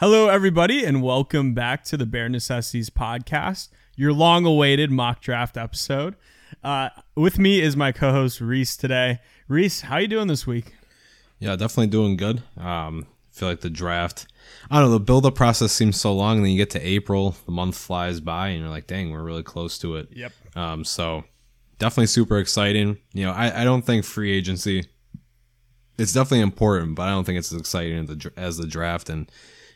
Hello, everybody, and welcome back to the Bare Necessities Podcast, your long-awaited mock draft episode. With me is my co-host, Reese, today. Reese, how you doing this week? Yeah, definitely doing good. I feel like the draft, the build-up process seems so long, and then you get to April, the month flies by, and you're like, dang, we're really close to it. Yep. So definitely super exciting. You know, I don't think free agency, it's definitely important, but I don't think it's as exciting as the draft, and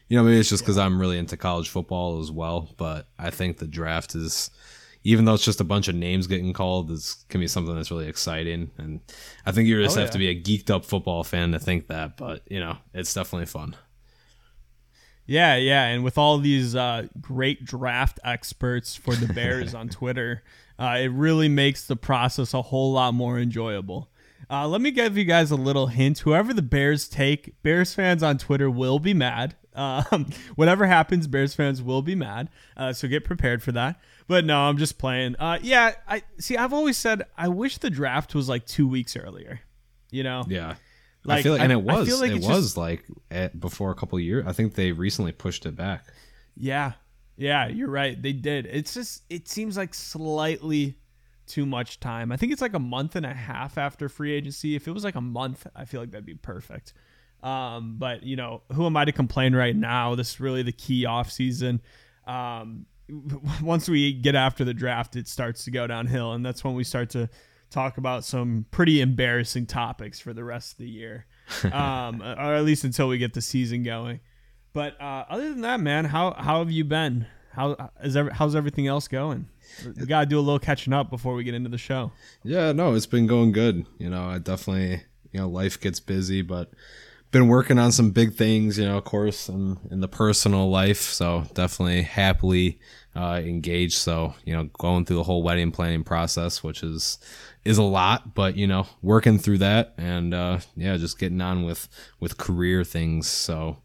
you know, maybe it's just because I'm really into college football as well, but I think the draft is, even though it's just a bunch of names getting called, it's can be something that's really exciting. And I think you just have to be a geeked up football fan to think that, but you know, it's definitely fun. Yeah. And with all these great draft experts for the Bears on Twitter, it really makes the process a whole lot more enjoyable. Let me give you guys a little hint. Whoever the Bears take, Bears fans on Twitter will be mad. Whatever happens, Bears fans will be mad. So get prepared for that. But no, I'm just playing. I've always said I wish the draft was like 2 weeks earlier. You know? Yeah. Like, I feel like, and it was. Like it was just, like before a couple of years. I think they recently pushed it back. Yeah, you're right. They did. It's just it seems like slightly too much time. I think it's like a month and a half after free agency. If it was like a month, I feel like that'd be perfect. But you know, who am I to complain right now? This is really the key off season. Once we get after the draft, it starts to go downhill, and that's when we start to talk about some pretty embarrassing topics for the rest of the year. Or at least until we get the season going. But, other than that, man, how have you been? How's everything else going? We got to do a little catching up before we get into the show. Yeah, no, it's been going good. You know, I definitely, you know, life gets busy, but been working on some big things, you know, of course, in the personal life. So definitely happily engaged. So, you know, going through the whole wedding planning process, which is a lot, but, you know, working through that and, just getting on with career things. So,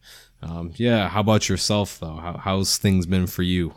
how about yourself, though? How's things been for you?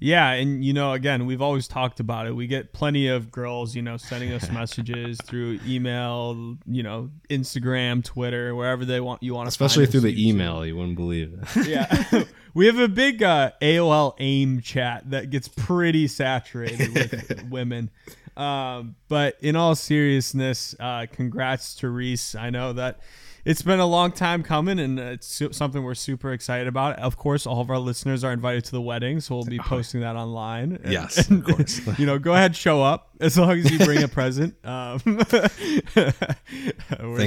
Yeah, and, you know, again, we've always talked about it. We get plenty of girls, you know, sending us messages through email, you know, Instagram, Twitter, wherever they want. Especially through the email, you wouldn't believe it. Yeah. We have a big AOL AIM chat that gets pretty saturated with women. But in all seriousness, congrats to Reese. I know that it's been a long time coming, and it's something we're super excited about. Of course, all of our listeners are invited to the wedding, so we'll be posting that online. And, yes, of course. You know, go ahead, show up, as long as you bring a present. Thank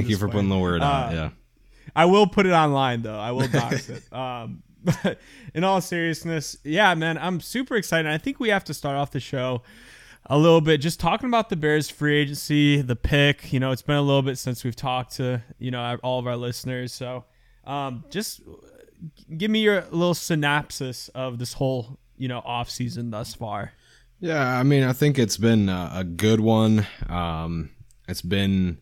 you for putting the word on, yeah. I will put it online, though. I will dox it. But in all seriousness, yeah, man, I'm super excited. I think we have to start off the show a little bit just talking about the Bears free agency, the pick. You know, it's been a little bit since we've talked to, you know, all of our listeners. So just give me your little synopsis of this whole, you know, off season thus far. Yeah, I mean, I think it's been a good one. It's been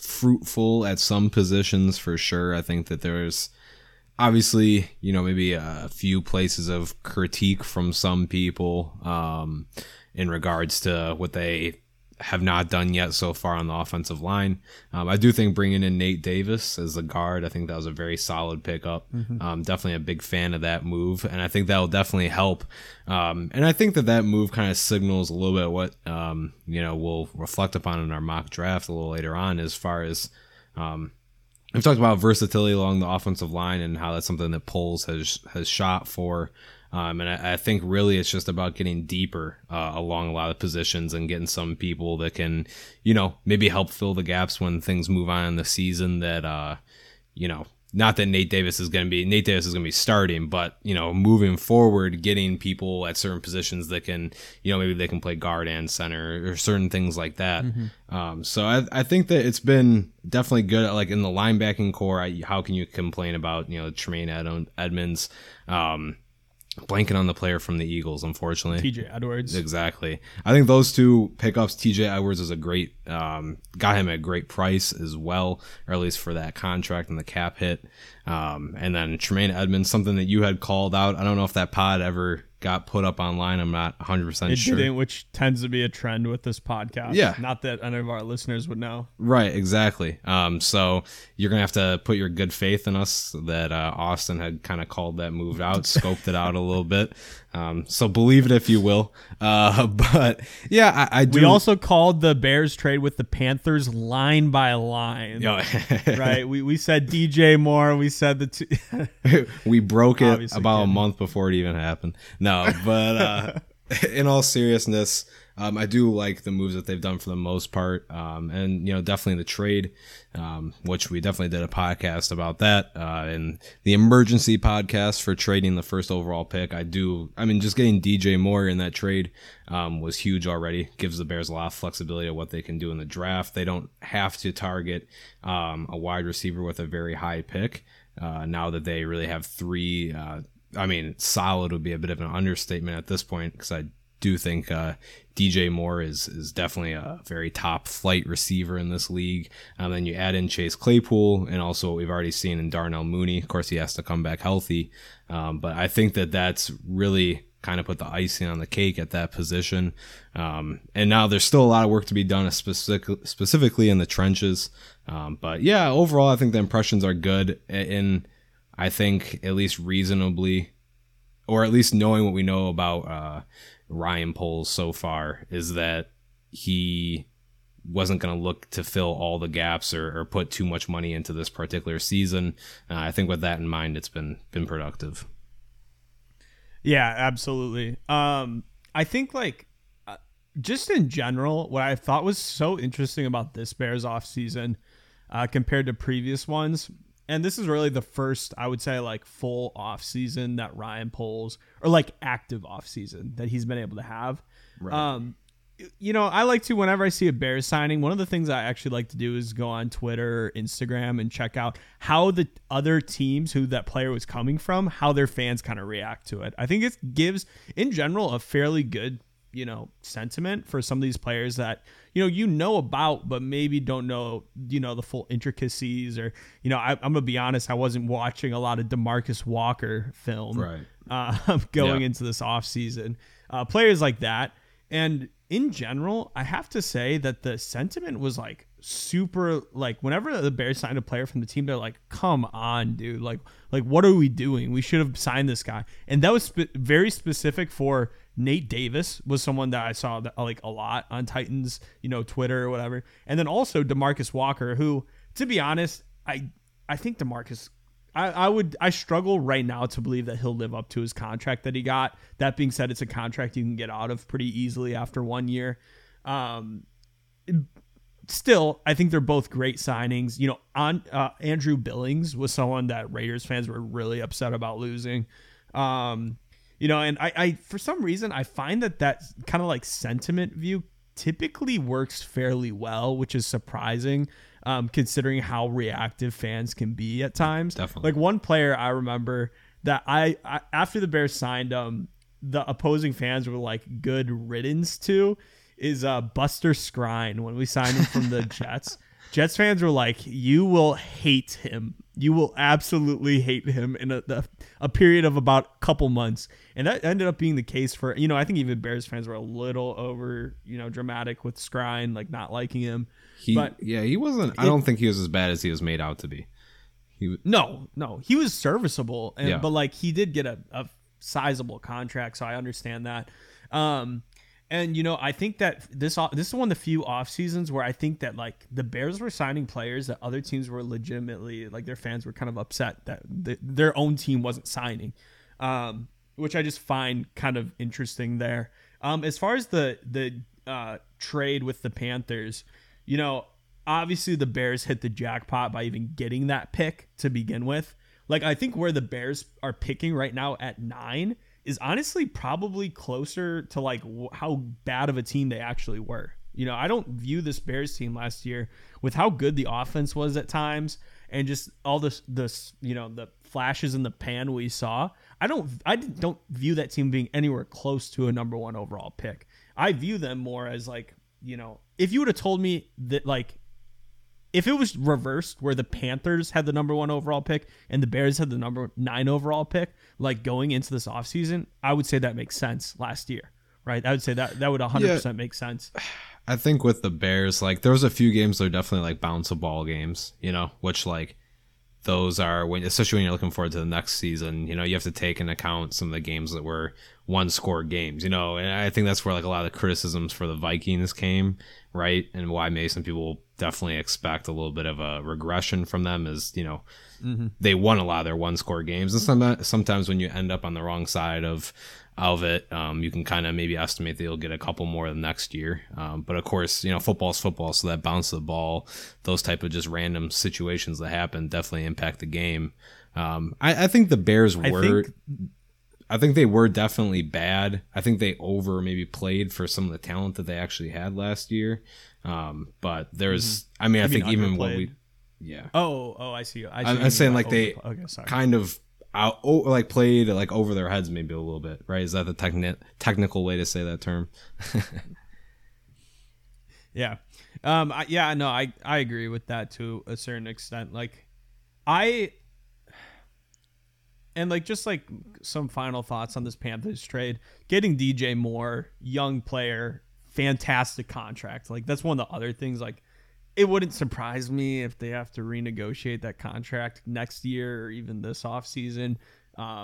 fruitful at some positions for sure. I think that there's obviously, you know, maybe a few places of critique from some people. In regards to what they have not done yet so far on the offensive line. I do think bringing in Nate Davis as a guard, I think that was a very solid pickup. Mm-hmm. Definitely a big fan of that move, and I think that will definitely help. And I think that move kind of signals a little bit what we'll reflect upon in our mock draft a little later on as far as we've talked about versatility along the offensive line and how that's something that Poles has shot for. And I think really it's just about getting deeper along a lot of positions and getting some people that can, you know, maybe help fill the gaps when things move on in the season that, you know, not that Nate Davis is going to be starting, but, you know, moving forward, getting people at certain positions that can, you know, maybe they can play guard and center or certain things like that. Mm-hmm. So I think that it's been definitely good. Like in the linebacking core, how can you complain about, you know, Tremaine Edmonds, blanking on the player from the Eagles, unfortunately. TJ Edwards. Exactly. I think those two pickups, TJ Edwards is a great, got him at a great price as well, or at least for that contract and the cap hit. And then Tremaine Edmonds, something that you had called out. I don't know if that pod ever got put up online. I'm not 100% sure. It didn't, which tends to be a trend with this podcast. Yeah. Not that any of our listeners would know. Right, exactly. So you're going to have to put your good faith in us that Austin had kind of called that move out, scoped it out a little bit. So believe it if you will. But yeah, I do. We also called the Bears trade with the Panthers line by line. Oh. Right. We said DJ Moore. We said the two. We broke it obviously about a month before it even happened. No, but in all seriousness, I do like the moves that they've done for the most part. And, you know, definitely the trade, which we definitely did a podcast about that. And the emergency podcast for trading the first overall pick. I mean, just getting DJ Moore in that trade was huge already. Gives the Bears a lot of flexibility of what they can do in the draft. They don't have to target a wide receiver with a very high pick now that they really have three. I mean, solid would be a bit of an understatement at this point because I do think DJ Moore is definitely a very top flight receiver in this league. And then you add in Chase Claypool and also what we've already seen in Darnell Mooney. Of course, he has to come back healthy. But I think that that's really kind of put the icing on the cake at that position. And now there's still a lot of work to be done, specifically in the trenches. But yeah, overall, I think the impressions are good in I think at least reasonably, or at least knowing what we know about Ryan Poles so far, is that he wasn't going to look to fill all the gaps or put too much money into this particular season. I think with that in mind, it's been productive. Yeah, absolutely. I think just in general, what I thought was so interesting about this Bears offseason compared to previous ones, and this is really the first, I would say, full off season that Ryan Poles, or active off season that he's been able to have. Right. You know, I like to, whenever I see a Bears signing, one of the things I actually like to do is go on Twitter or Instagram and check out how the other teams who that player was coming from, how their fans kind of react to it. I think it gives, in general, a fairly good, sentiment for some of these players that, you know about, but maybe don't know, the full intricacies or, I'm going to be honest. I wasn't watching a lot of DeMarcus Walker film, right? Into this off season, players like that. And in general, I have to say that the sentiment was super, whenever the Bears signed a player from the team, they're like, come on, dude. Like, what are we doing? We should have signed this guy. And that was very specific for Nate Davis, was someone that I saw that, a lot on Titans, Twitter or whatever. And then also DeMarcus Walker, who, to be honest, I think DeMarcus, I struggle right now to believe that he'll live up to his contract that he got. That being said, it's a contract you can get out of pretty easily after 1 year. Still, I think they're both great signings. Andrew Billings was someone that Raiders fans were really upset about losing. And I for some reason, I find that kind of sentiment view typically works fairly well, which is surprising, considering how reactive fans can be at times. Definitely. One player I remember that I after the Bears signed the opposing fans were good riddance to is Buster Skrine when we signed him from the Jets. Jets fans were you will hate him. You will absolutely hate him in a period of about a couple months. And that ended up being the case for, I think even Bears fans were a little over, dramatic with Skrine, not liking him. He wasn't, I don't think he was as bad as he was made out to be. No, he was serviceable. And, yeah. But he did get a sizable contract. So I understand that. And, I think that this is one of the few off seasons where I think that the Bears were signing players that other teams were legitimately their fans were kind of upset that their own team wasn't signing, which I just find kind of interesting there. As far as the trade with the Panthers, obviously the Bears hit the jackpot by even getting that pick to begin with. I think where the Bears are picking right now at 9 is honestly probably closer to how bad of a team they actually were. I don't view this Bears team last year with how good the offense was at times and just all this the flashes in the pan we saw. I don't view that team being anywhere close to a number 1 overall pick. I view them more as if you would have told me that if it was reversed where the Panthers had the number 1 overall pick and the Bears had the number 9 overall pick, like going into this offseason, I would say that makes sense last year, right? I would say that would 100% make sense. I think with the Bears, like there was a few games that are definitely like bounce a ball games, you know, which like those are when, especially when you're looking forward to the next season, you know, you have to take into account some of the games that were one score games, you know, and I think that's where like a lot of the criticisms for the Vikings came, right? And why maybe some people definitely expect a little bit of a regression from them is, you know, they won a lot of their one score games. And sometimes when you end up on the wrong side of it, you can kind of maybe estimate that you'll get a couple more the next year. But of course, you know, football's football. So that bounce of the ball, those type of just random situations that happen definitely impact the game. I think the Bears I think they were definitely bad. I think they over maybe played for some of the talent that they actually had last year. But there's, I mean, I think even what we, Oh, I see you. I'm saying like they kind of, like played like over their heads maybe a little bit, right? Is that the technical way to say that term? Yeah. I agree with that to a certain extent. Just some final thoughts on this Panthers trade, getting DJ Moore, young player, fantastic contract. Like that's one of the other things, like it wouldn't surprise me if they have to renegotiate that contract next year or even this offseason,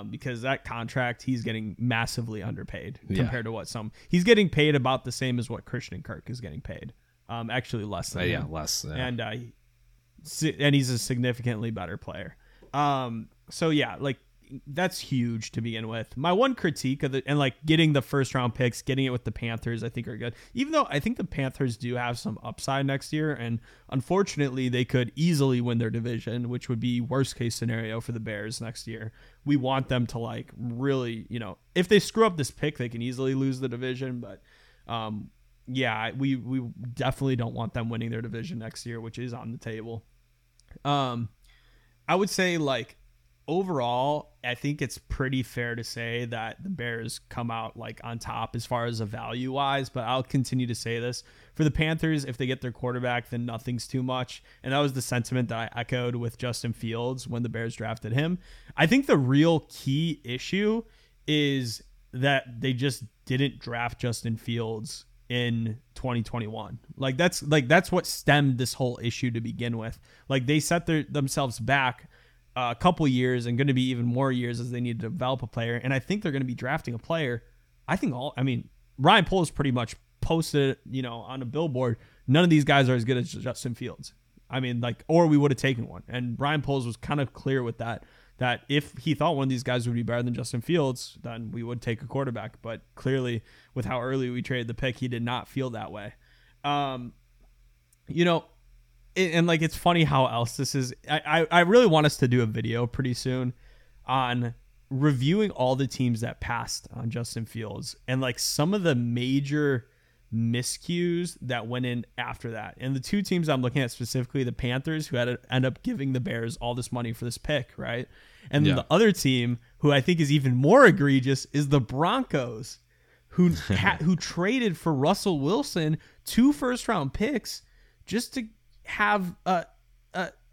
because that contract, he's getting massively underpaid compared to what he's getting paid about the same as what Christian Kirk is getting paid. Actually less than him. Less. Yeah. And he's a significantly better player. That's huge to begin with. My one critique of getting the first round picks, getting it with the Panthers, I think are good, even though I think the Panthers do have some upside next year. And unfortunately they could easily win their division, which would be worst case scenario for the Bears next year. We want them to really, you know, if they screw up this pick, they can easily lose the division. But we definitely don't want them winning their division next year, which is on the table. I would say overall, I think it's pretty fair to say that the Bears come out on top as far as a value wise, but I'll continue to say this for the Panthers. If they get their quarterback, then nothing's too much. And that was the sentiment that I echoed with Justin Fields when the Bears drafted him. I think the real key issue is that they just didn't draft Justin Fields in 2021. That's what stemmed this whole issue to begin with. They set themselves back a couple years and going to be even more years as they need to develop a player. And I think they're going to be drafting a player. Ryan Poles pretty much posted, you know, on a billboard, none of these guys are as good as Justin Fields. Or we would have taken one. And Ryan Poles was kind of clear with that if he thought one of these guys would be better than Justin Fields, then we would take a quarterback. But clearly with how early we traded the pick, he did not feel that way. It's funny how else this is. I really want us to do a video pretty soon on reviewing all the teams that passed on Justin Fields and some of the major miscues that went in after that. And the two teams I'm looking at specifically, the Panthers, who had to end up giving the Bears all this money for this pick, right? And the other team, who I think is even more egregious, is the Broncos, who who traded for Russell Wilson, 2 first-round picks, just to have a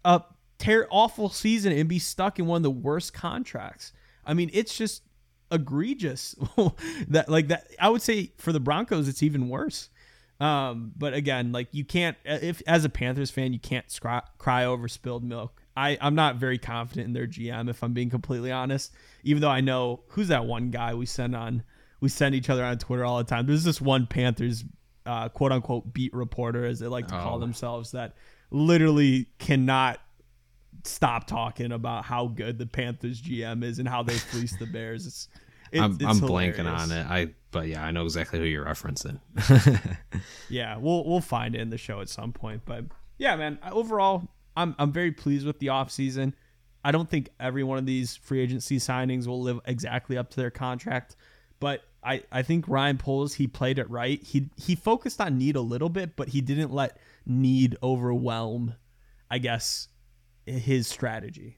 awful season and be stuck in one of the worst contracts. It's just egregious. that I would say for the Broncos it's even worse. But again, you can't, if as a Panthers fan, you can't cry over spilled milk. I'm not very confident in their GM, if I'm being completely honest, even though I know who's that one guy we send each other on Twitter all the time. There's this one Panthers quote unquote beat reporter, as they like to call themselves, that literally cannot stop talking about how good the Panthers GM is and how they fleece the Bears. I'm hilarious. Blanking on it. I know exactly who you're referencing. Yeah, we'll find it in the show at some point. But yeah, man, overall, I'm very pleased with the offseason. I don't think every one of these free agency signings will live exactly up to their contract, but I think Ryan Poles, he played it right. He focused on need a little bit, but he didn't let need overwhelm, I guess, his strategy.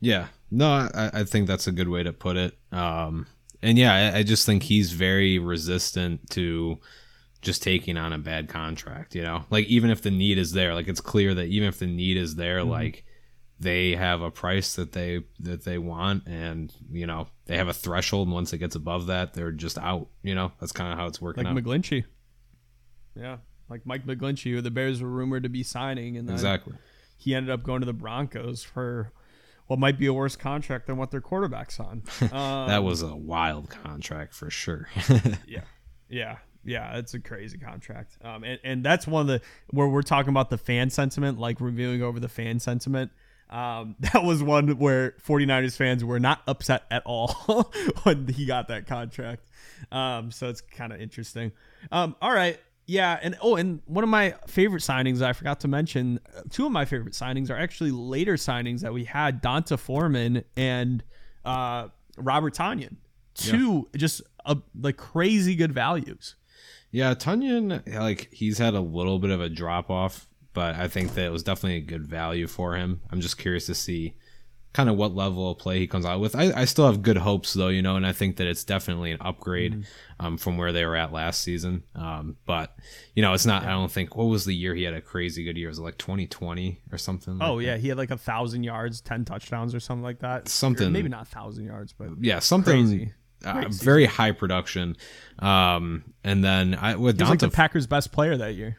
Yeah. No, I think that's a good way to put it. I just think he's very resistant to just taking on a bad contract, you know? Like, even if the need is there, like, it's clear that even if the need is there, mm-hmm. like, they have a price that they want, and, you know, they have a threshold, and once it gets above that, they're just out, you know? That's kind of how it's working out. McGlinchey. Yeah, like Mike McGlinchey, who the Bears were rumored to be signing, and then he ended up going to the Broncos for what might be a worse contract than what their quarterback's on. That was a wild contract for sure. Yeah, it's a crazy contract. And that's one of the where we're talking about the fan sentiment, like reviewing over the fan sentiment. That was one where 49ers fans were not upset at all when he got that contract. So it's kind of interesting. All right. Yeah, and one of my favorite signings I forgot to mention, two of my favorite signings are actually later signings that we had, Donta Foreman and Robert Tonyan. Just crazy good values. Yeah, Tonyan, like, he's had a little bit of a drop-off, but I think that it was definitely a good value for him. I'm just curious to see kind of what level of play he comes out with. I still have good hopes, though, you know, and I think that it's definitely an upgrade from where they were at last season. But, you know, it's not, I don't think, what was the year he had a crazy good year? Was it like 2020 or something? He had like 1,000 yards, 10 touchdowns or something like that. Something. Or maybe not 1,000 yards, but yeah, something crazy. Very high production. And then with Donta, like the Packers' best player that year.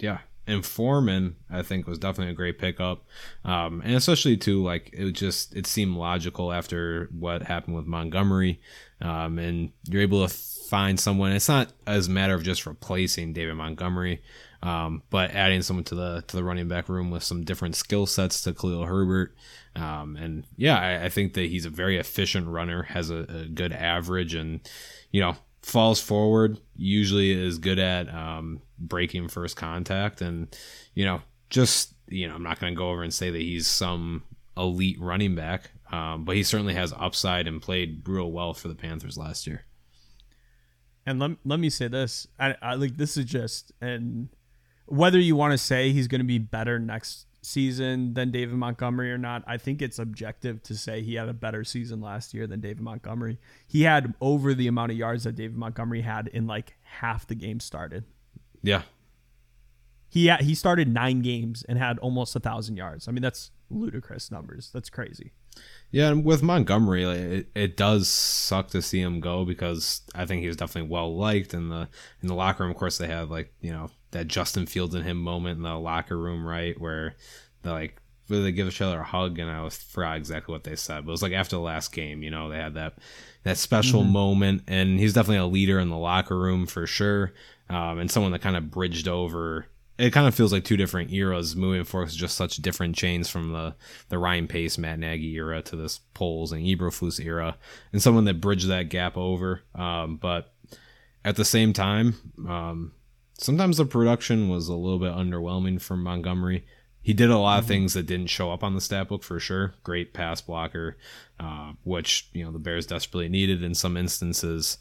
Yeah. And Foreman, I think, was definitely a great pickup. And especially, too, like, it seemed logical after what happened with Montgomery. And you're able to find someone. It's not as a matter of just replacing David Montgomery, but adding someone to the running back room with some different skill sets to Khalil Herbert. And, yeah, I think that he's a very efficient runner, has a good average, and, you know, falls forward, usually is good at breaking first contact. And, you know, just, you know, I'm not going to go over and say that he's some elite running back, but he certainly has upside and played real well for the Panthers last year. And let me say this, I like, this is just, and whether you want to say he's going to be better next season than David Montgomery or not, I think it's objective to say he had a better season last year than David Montgomery. He had over the amount of yards that David Montgomery had in like half the game started. Yeah. He started 9 games and had almost 1,000 yards. I mean, that's ludicrous numbers. That's crazy. Yeah, and with Montgomery, like, it does suck to see him go, because I think he was definitely well-liked in the locker room. Of course, they have, like, you know, that Justin Fields and him moment in the locker room, right, where they, like, they give each other a hug, and I forgot exactly what they said, but it was like after the last game, you know, they had that special moment, and he's definitely a leader in the locker room for sure, and someone that kind of bridged over. It kind of feels like two different eras moving forward, just such different chains from the Ryan Pace, Matt Nagy era to this Poles and Eberflus era, and someone that bridged that gap over. But at the same time, sometimes the production was a little bit underwhelming for Montgomery. He did a lot of things that didn't show up on the stat book for sure. Great pass blocker, which, you know, the Bears desperately needed in some instances.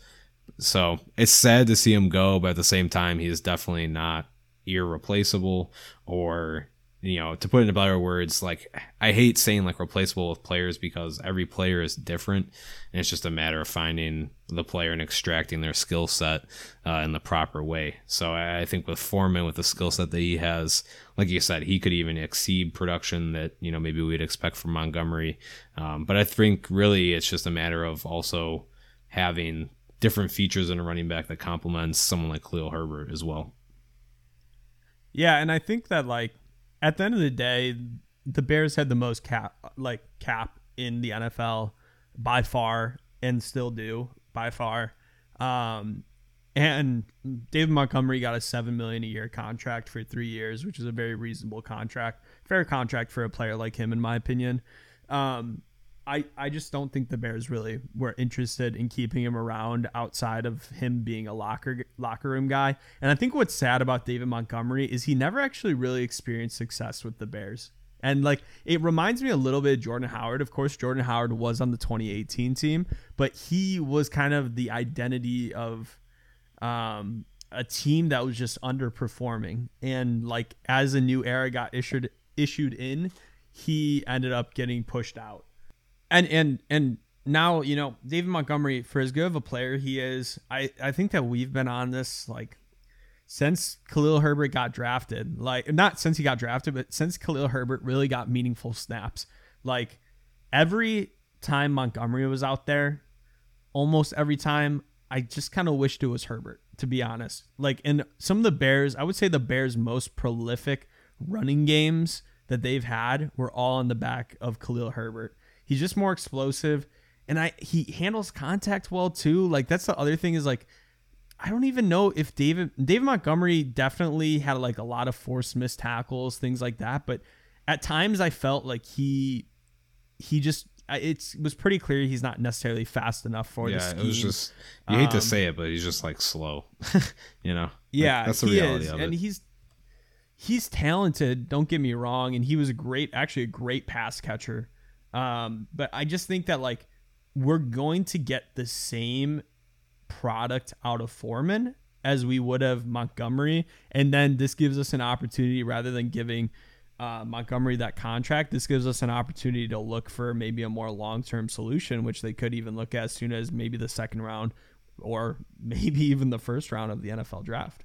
So it's sad to see him go, but at the same time, he is definitely not irreplaceable, or, you know, to put it in better words, like, I hate saying like replaceable with players, because every player is different, and it's just a matter of finding the player and extracting their skill set in the proper way. So I think with Foreman, with the skill set that he has, like you said, he could even exceed production that, you know, maybe we'd expect from Montgomery. But I think really it's just a matter of also having different features in a running back that complements someone like Khalil Herbert as well. Yeah, and I think that, like, at the end of the day, the Bears had the most cap in the NFL by far, and still do by far. And David Montgomery got a $7 million a year contract for 3 years, which is a very reasonable contract, fair contract for a player like him, in my opinion. I just don't think the Bears really were interested in keeping him around outside of him being a locker room guy. And I think what's sad about David Montgomery is he never actually really experienced success with the Bears. And, like, it reminds me a little bit of Jordan Howard. Of course, Jordan Howard was on the 2018 team, but he was kind of the identity of a team that was just underperforming. And, like, as a new era got issued in, he ended up getting pushed out. And now, you know, David Montgomery, for as good of a player he is, I think that we've been on this, like, since Khalil Herbert got drafted, like, not since he got drafted, but since Khalil Herbert really got meaningful snaps, like every time Montgomery was out there, almost every time, I just kind of wished it was Herbert, to be honest. Like, in some of the Bears, I would say the Bears' most prolific running games that they've had were all on the back of Khalil Herbert. He's just more explosive, and he handles contact well too. Like, that's the other thing is, like, I don't even know if David Montgomery definitely had like a lot of forced missed tackles, things like that. But at times I felt like he just, it was pretty clear he's not necessarily fast enough for the scheme. It was just, you hate to say it, but he's just like slow, you know? Yeah, like, that's the reality of it. And he's talented. Don't get me wrong. And he was a great pass catcher. But I just think that, like, we're going to get the same product out of Foreman as we would have Montgomery. And then this gives us an opportunity, rather than giving Montgomery that contract, this gives us an opportunity to look for maybe a more long-term solution, which they could even look at as soon as maybe the second round or maybe even the first round of the NFL draft.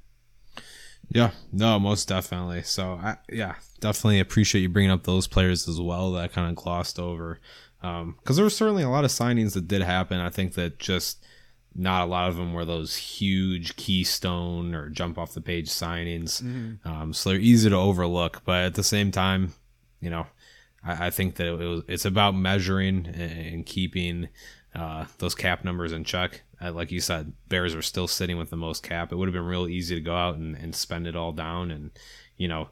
Yeah, no, most definitely. So I definitely appreciate you bringing up those players as well that I kind of glossed over, because there were certainly a lot of signings that did happen. I think that just not a lot of them were those huge keystone or jump off the page signings. Mm-hmm. So they're easy to overlook, but at the same time, you know, I think that it's about measuring and keeping those cap numbers in check. Like you said, Bears are still sitting with the most cap. It would have been real easy to go out and spend it all down and, you know,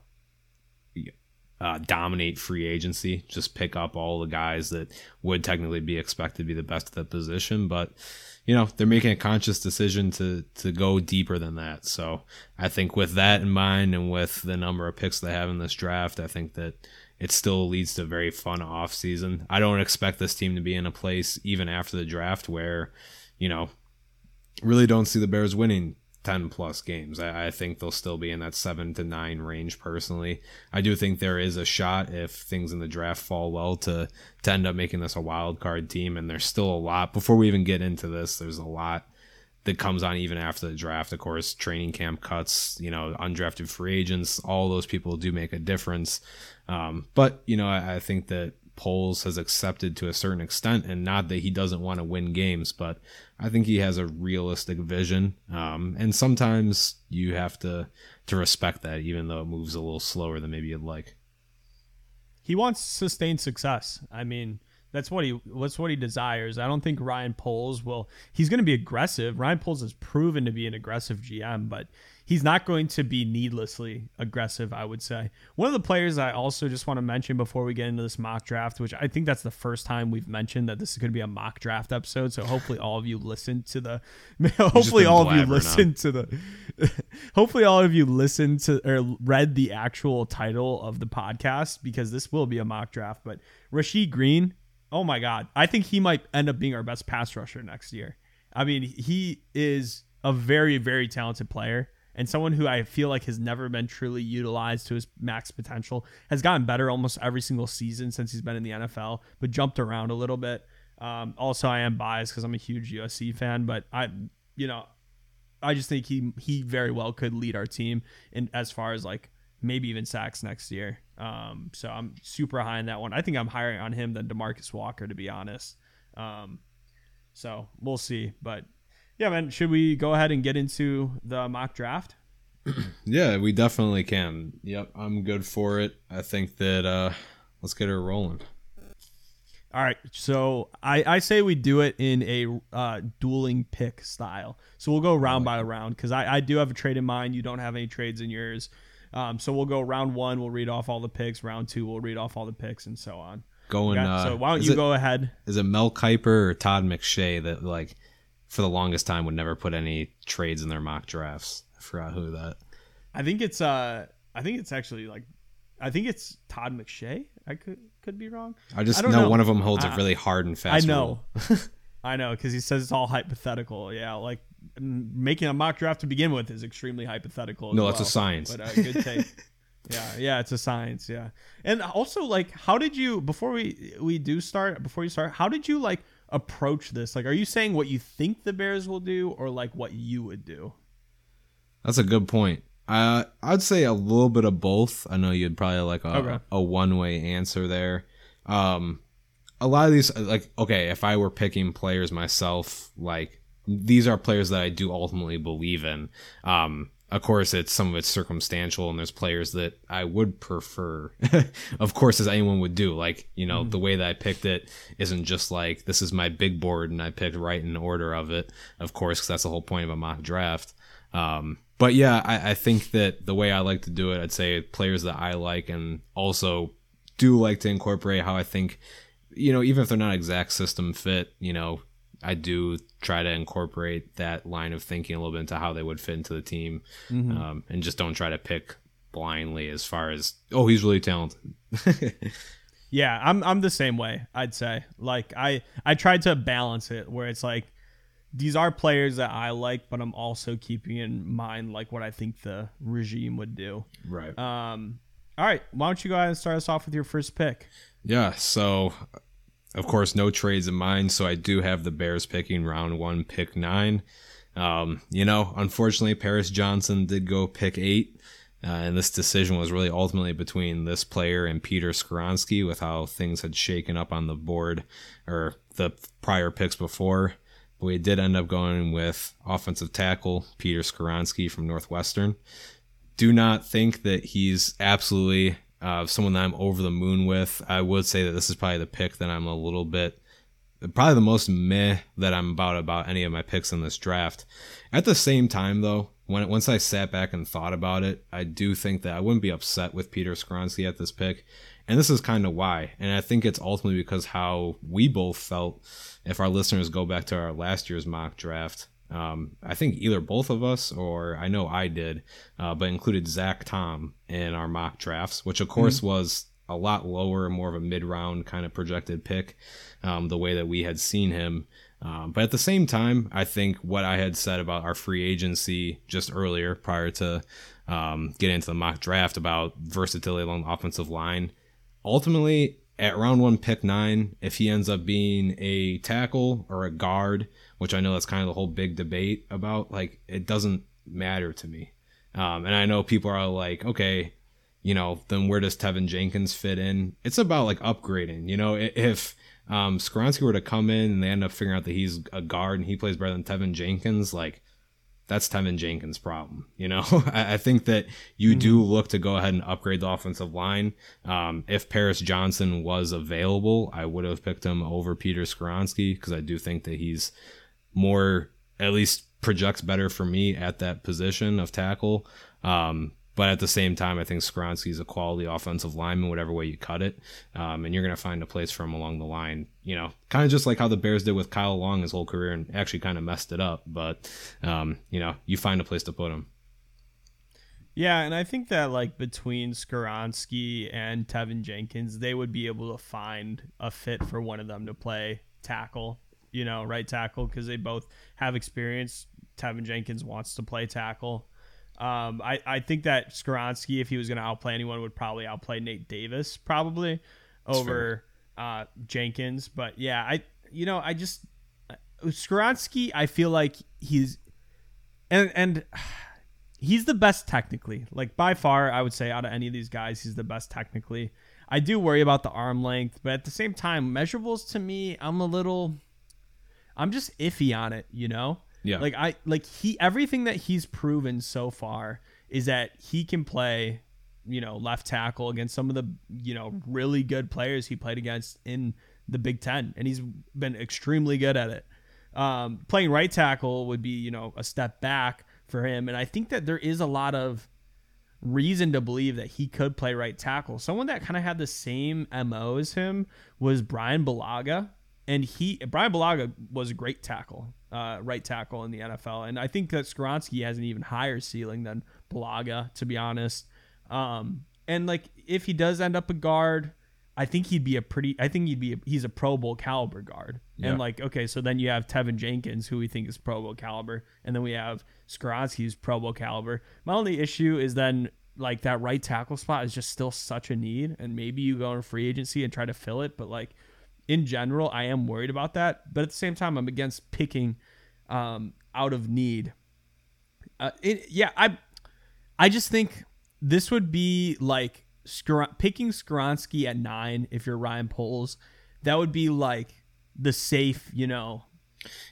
dominate free agency, just pick up all the guys that would technically be expected to be the best at that position. But, you know, they're making a conscious decision to go deeper than that. So I think with that in mind and with the number of picks they have in this draft, I think that it still leads to a very fun offseason. I don't expect this team to be in a place even after the draft where, you know, really don't see the Bears winning 10-plus games. I think they'll still be in that 7-9 range personally. I do think there is a shot, if things in the draft fall well, to end up making this a wild card team, and there's still a lot. Before we even get into this, there's a lot that comes on even after the draft. Of course, training camp cuts, you know, undrafted free agents, all those people do make a difference. But, you know, I think that Poles has accepted to a certain extent, and not that he doesn't want to win games, but I think he has a realistic vision. And sometimes you have to respect that, even though it moves a little slower than maybe you'd like. He wants sustained success. I mean, that's what he desires. I don't think Ryan Poles will. He's going to be aggressive. Ryan Poles has proven to be an aggressive GM, but he's not going to be needlessly aggressive, I would say. One of the players I also just want to mention before we get into this mock draft, which I think that's the first time we've mentioned that this is going to be a mock draft episode. So hopefully all of you listened to the, hopefully all of you listened to or read the actual title of the podcast, because this will be a mock draft. But Rasheed Green, oh my God, I think he might end up being our best pass rusher next year. I mean, he is a very, very talented player, and someone who I feel like has never been truly utilized to his max potential, has gotten better almost every single season since he's been in the NFL, but jumped around a little bit. Also, I am biased because I'm a huge USC fan, but I just think he very well could lead our team in as far as like maybe even sacks next year. So I'm super high on that one. I think I'm higher on him than DeMarcus Walker, to be honest. So we'll see, but. Yeah, man, should we go ahead and get into the mock draft? Yeah, we definitely can. Yep, I'm good for it. I think that let's get her rolling. All right, so I say we do it in a dueling pick style. So we'll go round by round, because I do have a trade in mine. You don't have any trades in yours. So we'll go round one, we'll read off all the picks. Round two, we'll read off all the picks, and so on. So why don't you go ahead? Is it Mel Kiper or Todd McShay that, like, for the longest time would never put any trades in their mock drafts? I forgot who that. I think it's Todd McShay. I could be wrong. I know one of them holds it really hard and fast. I know. I know, because he says it's all hypothetical. Yeah, like making a mock draft to begin with is extremely hypothetical. No, it's a science. But a good take. Yeah, it's a science. Yeah, and also, like, how did you before you start? How did you approach this? Like, are you saying what you think the Bears will do, or like what you would do? That's a good point. I'd say a little bit of both. I know you'd probably like a one-way answer there. A lot of these, like, okay, if I were picking players myself, like, these are players that I do ultimately believe in. Of course, some of it's circumstantial, and there's players that I would prefer, of course, as anyone would do. Like, you know, the way that I picked it isn't just like, this is my big board, and I picked right in order of it, of course, because that's the whole point of a mock draft. But yeah, I think that the way I like to do it, I'd say players that I like and also do like to incorporate how I think, you know, even if they're not exact system fit, you know, I do try to incorporate that line of thinking a little bit into how they would fit into the team, and just don't try to pick blindly as far as, oh, he's really talented. Yeah, I'm the same way, I'd say. Like, I tried to balance it where it's like, these are players that I like, but I'm also keeping in mind like what I think the regime would do. Right. All right, why don't you go ahead and start us off with your first pick? Yeah, so of course, no trades in mind, so I do have the Bears picking round 1, pick 9. You know, unfortunately, Paris Johnson did go pick 8, and this decision was really ultimately between this player and Peter Skoronski with how things had shaken up on the board or the prior picks before. But we did end up going with offensive tackle Peter Skoronski from Northwestern. Do not think that he's absolutely someone that I'm over the moon with. I would say that this is probably the pick that I'm a little bit, probably the most meh that I'm about any of my picks in this draft. At the same time, though, once I sat back and thought about it, I do think that I wouldn't be upset with Peter Skoronski at this pick. And this is kind of why. And I think it's ultimately because how we both felt. If our listeners go back to our last year's mock draft, I think either both of us, or I know I did, but included Zach Tom in our mock drafts, which of course was a lot lower, more of a mid-round kind of projected pick, the way that we had seen him. But at the same time, I think what I had said about our free agency just earlier prior to getting into the mock draft about versatility along the offensive line, ultimately, at round 1, pick 9, if he ends up being a tackle or a guard, which I know that's kind of the whole big debate about, like, it doesn't matter to me. And I know people are like, okay, you know, then where does Tevin Jenkins fit in? It's about, like, upgrading. You know, if Skoronski were to come in and they end up figuring out that he's a guard and he plays better than Tevin Jenkins, like, that's Tevin Jenkins' problem. You know, I think that you do look to go ahead and upgrade the offensive line. If Paris Johnson was available, I would have picked him over Peter Skoronski because I do think that he's more, at least projects better for me at that position of tackle. But at the same time, I think Skoronski's a quality offensive lineman, whatever way you cut it. And you're going to find a place for him along the line, you know, kind of just like how the Bears did with Kyle Long his whole career and actually kind of messed it up. But, you know, you find a place to put him. Yeah, and I think that, like, between Skoronski and Tevin Jenkins, they would be able to find a fit for one of them to play tackle, you know, right tackle, because they both have experience. Tevin Jenkins wants to play tackle. I think that Skoronski, if he was going to outplay anyone, would probably outplay Nate Davis, probably over Jenkins. But yeah, Skoronski, I feel like he's, and he's the best technically, like, by far. I would say out of any of these guys, he's the best technically. I do worry about the arm length, but at the same time, measurables to me, I'm just iffy on it, you know? Yeah. Everything that he's proven so far is that he can play, you know, left tackle against some of the, you know, really good players he played against in the Big Ten, and he's been extremely good at it. Playing right tackle would be, you know, a step back for him, and I think that there is a lot of reason to believe that he could play right tackle. Someone that kind of had the same MO as him was Brian Bulaga, and Brian Bulaga was a great tackle. Right tackle in the NFL. And I think that Skoronski has an even higher ceiling than Bulaga, to be honest. And like, if he does end up a guard, I think he's a Pro Bowl caliber guard. Yeah. And like, okay, so then you have Tevin Jenkins, who we think is Pro Bowl caliber. And then we have Skoronski, who's Pro Bowl caliber. My only issue is then, like, that right tackle spot is just still such a need. And maybe you go in free agency and try to fill it. But like, in general, I am worried about that. But at the same time, I'm against picking out of need I just think this would be like picking Skoronski at 9 if you're Ryan Poles. That would be like the safe, you know.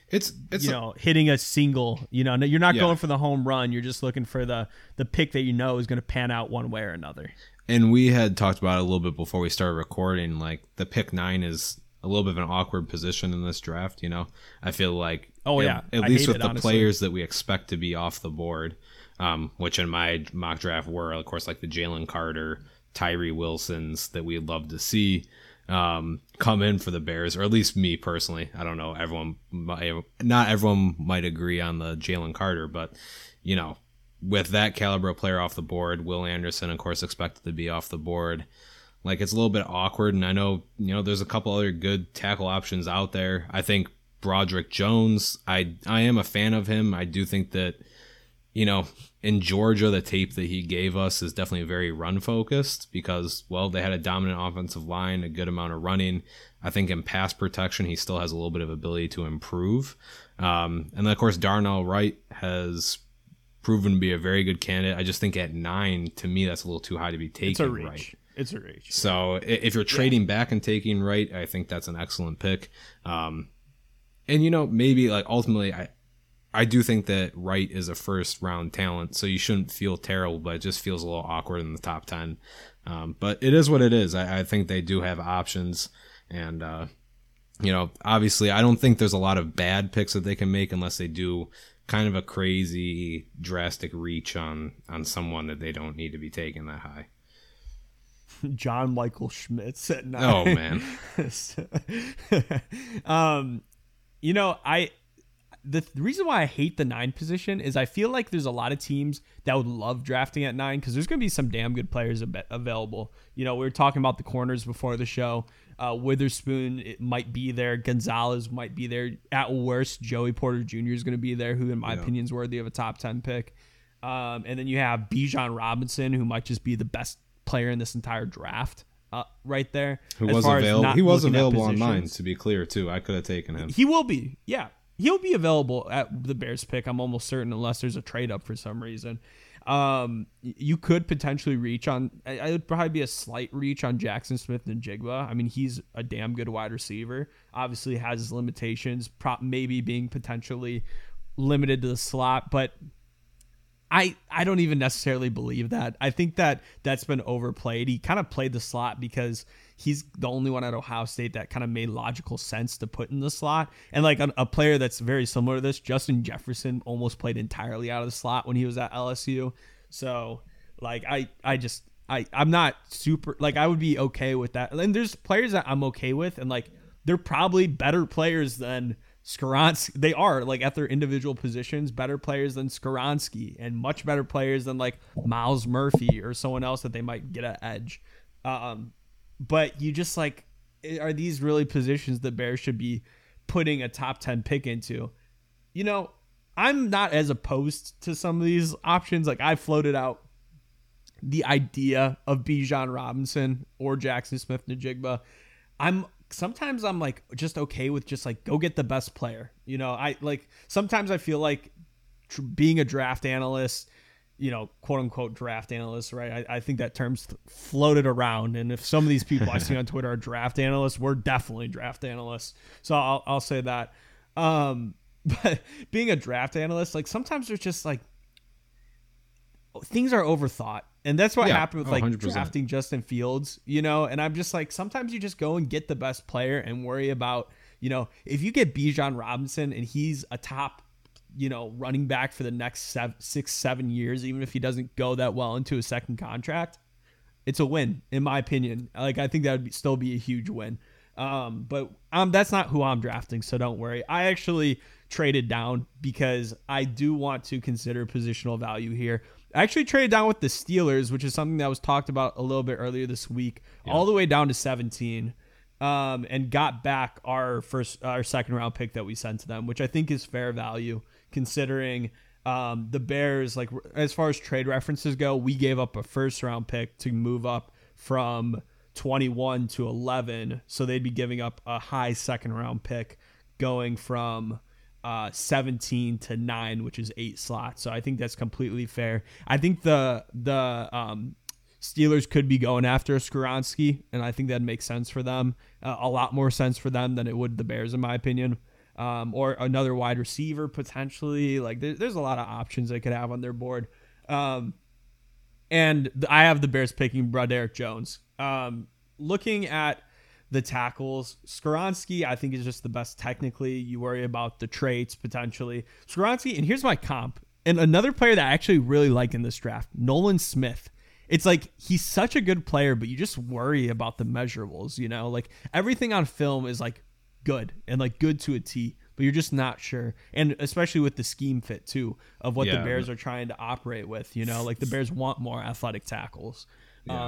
It's you know, hitting a single. You know, you're not going for the home run. You're just looking for the pick that you know is going to pan out one way or another. And we had talked about it a little bit before we started recording. Like the pick 9 is a little bit of an awkward position in this draft. You know, I feel like at least with the players that we expect to be off the board, which in my mock draft were, of course, like the Jalen Carter, Tyree Wilsons that we'd love to see come in for the Bears, or at least me personally. I don't know. Not everyone might agree on the Jalen Carter, but you know, with that caliber of player off the board, Will Anderson, of course, expected to be off the board. Like, it's a little bit awkward, and I know, you know, there's a couple other good tackle options out there. I think Broderick Jones, I am a fan of him. I do think that, you know, in Georgia, the tape that he gave us is definitely very run-focused because, well, they had a dominant offensive line, a good amount of running. I think in pass protection, he still has a little bit of ability to improve. And then, of course, Darnell Wright has proven to be a very good candidate. I just think at 9, to me, that's a little too high to be taken. It's a reach. Right? It's a reach. So if you're trading back and taking Wright, I think that's an excellent pick. And, you know, maybe, like, ultimately, I do think that Wright is a first-round talent, so you shouldn't feel terrible, but it just feels a little awkward in the top 10. But it is what it is. I think they do have options, and, you know, obviously I don't think there's a lot of bad picks that they can make unless they do kind of a crazy, drastic reach on someone that they don't need to be taking that high. John Michael Schmitz at 9. Oh, man. You know, The reason why I hate the 9 position is I feel like there's a lot of teams that would love drafting at 9 because there's going to be some damn good players available. You know, we were talking about the corners before the show. Witherspoon, it might be there. Gonzalez might be there. At worst, Joey Porter Jr. is going to be there, who in my opinion is worthy of a top 10 pick. And then you have Bijan Robinson, who might just be the best player in this entire draft. Right there. He was available on mine, to be clear, too. I could have taken him. He will be, yeah. He'll be available at the Bears pick, I'm almost certain, unless there's a trade-up for some reason. You could potentially reach on... It would probably be a slight reach on Jackson Smith and Jigba. I mean, he's a damn good wide receiver. Obviously has his limitations, maybe being potentially limited to the slot, but I don't even necessarily believe that. I think that that's been overplayed. He kind of played the slot because... He's the only one at Ohio State that kind of made logical sense to put in the slot. And like a player that's very similar to this, Justin Jefferson almost played entirely out of the slot when he was at LSU. So like, I'm not super, like, I would be okay with that. And there's players that I'm okay with. And like, they're probably better players than Skoronski. They are, like, at their individual positions, better players than Skoronski and much better players than like Miles Murphy or someone else that they might get at edge. But you just like, are these really positions the Bears should be putting a top 10 pick into? You know, I'm not as opposed to some of these options. Like, I floated out the idea of Bijan Robinson or Jackson Smith-Njigba. Sometimes I'm like just okay with just like go get the best player. You know, I like sometimes I feel like being a draft analyst, you know, quote unquote draft analysts, right? I think that term's floated around. And if some of these people I see on Twitter are draft analysts, we're definitely draft analysts. So I'll say that. But being a draft analyst, like sometimes there's just like things are overthought. And that's what happened with like 100%. Drafting Justin Fields, you know? And I'm just like, sometimes you just go and get the best player and worry about, you know, if you get Bijan Robinson and he's a top, you know, running back for the next 6-7 years, even if he doesn't go that well into his second contract, it's a win, in my opinion. Like, I think that would still be a huge win. But that's not who I'm drafting, so don't worry. I actually traded down because I do want to consider positional value here. I actually traded down with the Steelers, which is something that was talked about a little bit earlier this week, all the way down to 17. And got back our second round pick that we sent to them, which I think is fair value considering the Bears, like as far as trade references go, we gave up a first round pick to move up from 21 to 11. So they'd be giving up a high second round pick going from 17 to 9, which is 8 slots. So I think that's completely fair. I think the Steelers could be going after Skoronski, and I think that makes sense for them. A lot more sense for them than it would the Bears, in my opinion. Or another wide receiver, potentially. Like, there's a lot of options they could have on their board. And I have the Bears picking Broderick Jones. Looking at the tackles, Skoronski, I think, is just the best technically. You worry about the traits, potentially. Skoronski, and here's my comp. And another player that I actually really like in this draft, Nolan Smith. It's like, he's such a good player, but you just worry about the measurables, you know? Like, everything on film is, like, good and, like, good to a T, but you're just not sure. And especially with the scheme fit, too, of what the Bears are trying to operate with, you know? Like, the Bears want more athletic tackles.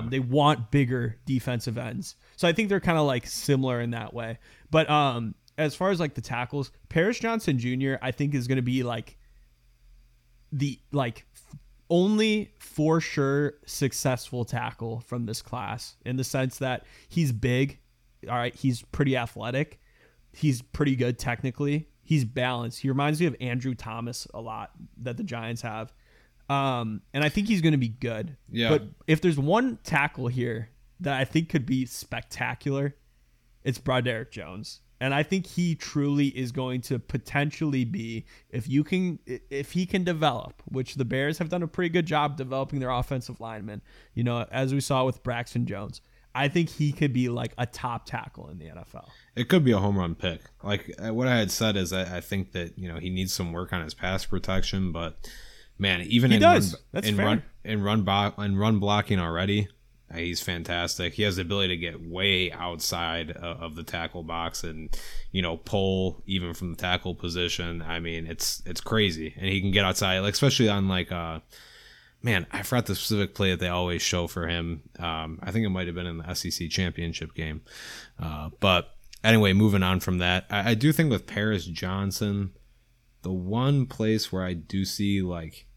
They want bigger defensive ends. So I think they're kind of, like, similar in that way. But as far as, like, the tackles, Paris Johnson Jr., I think, is going to be, like, the, like, only for sure successful tackle from this class, in the sense that he's big. All right. He's pretty athletic. He's pretty good technically. He's balanced. He reminds me of Andrew Thomas a lot that the Giants have. And I think he's going to be good. Yeah. But if there's one tackle here that I think could be spectacular, it's Broderick Jones. And I think he truly is going to potentially be, if he can develop, which the Bears have done a pretty good job developing their offensive linemen, you know, as we saw with Braxton Jones. I think he could be like a top tackle in the NFL. It could be a home run pick. Like what I had said is I think that, you know, he needs some work on his pass protection, but man, even in run blocking already, he's fantastic. He has the ability to get way outside of the tackle box and, you know, pull even from the tackle position. I mean, it's crazy. And he can get outside, like, especially on like, I forgot the specific play that they always show for him. I think it might have been in the SEC championship game. But anyway, moving on from that, I do think with Paris Johnson, the one place where I do see like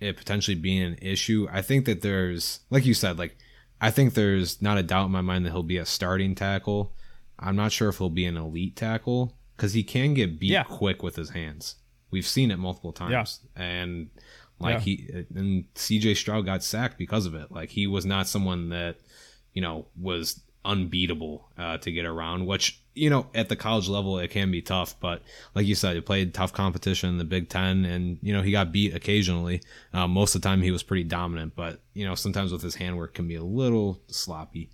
it potentially being an issue, I think that there's, like you said, like I think there's not a doubt in my mind that he'll be a starting tackle. I'm not sure if he'll be an elite tackle because he can get beat quick with his hands. We've seen it multiple times, and like and CJ Stroud got sacked because of it. Like he was not someone that, you know, was unbeatable to get around, which, you know, at the college level it can be tough, but like you said, he played tough competition in the Big Ten, and you know, he got beat occasionally. Most of the time he was pretty dominant, but you know, sometimes with his handwork can be a little sloppy.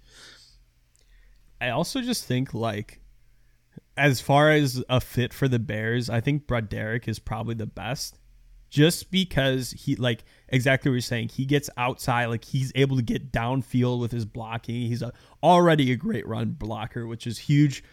I also just think, like, as far as a fit for the Bears, I think Broderick is probably the best, just because he, like, exactly what you're saying, he gets outside, like he's able to get downfield with his blocking. He's already a great run blocker, which is huge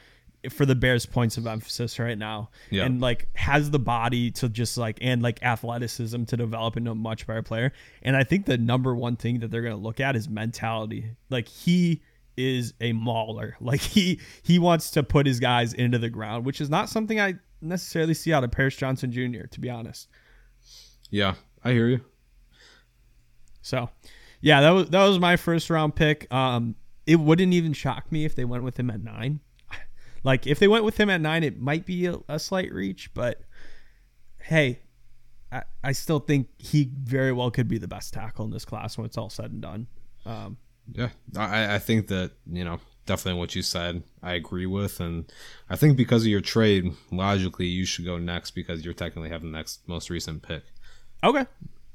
for the Bears' points of emphasis right now. Yeah. And like has the body to just like, and like athleticism to develop into a much better player. And I think the number one thing that they're going to look at is mentality. Like he is a mauler. Like he wants to put his guys into the ground, which is not something I necessarily see out of Paris Johnson Jr., to be honest. Yeah, I hear you. So, yeah, that was my first round pick. It wouldn't even shock me if they went with him at 9. Like, if they went with him at 9, it might be a slight reach, but hey, I still think he very well could be the best tackle in this class when it's all said and done. I think that, you know, definitely what you said, I agree with, and I think because of your trade, logically, you should go next because you're technically having the next most recent pick. Okay.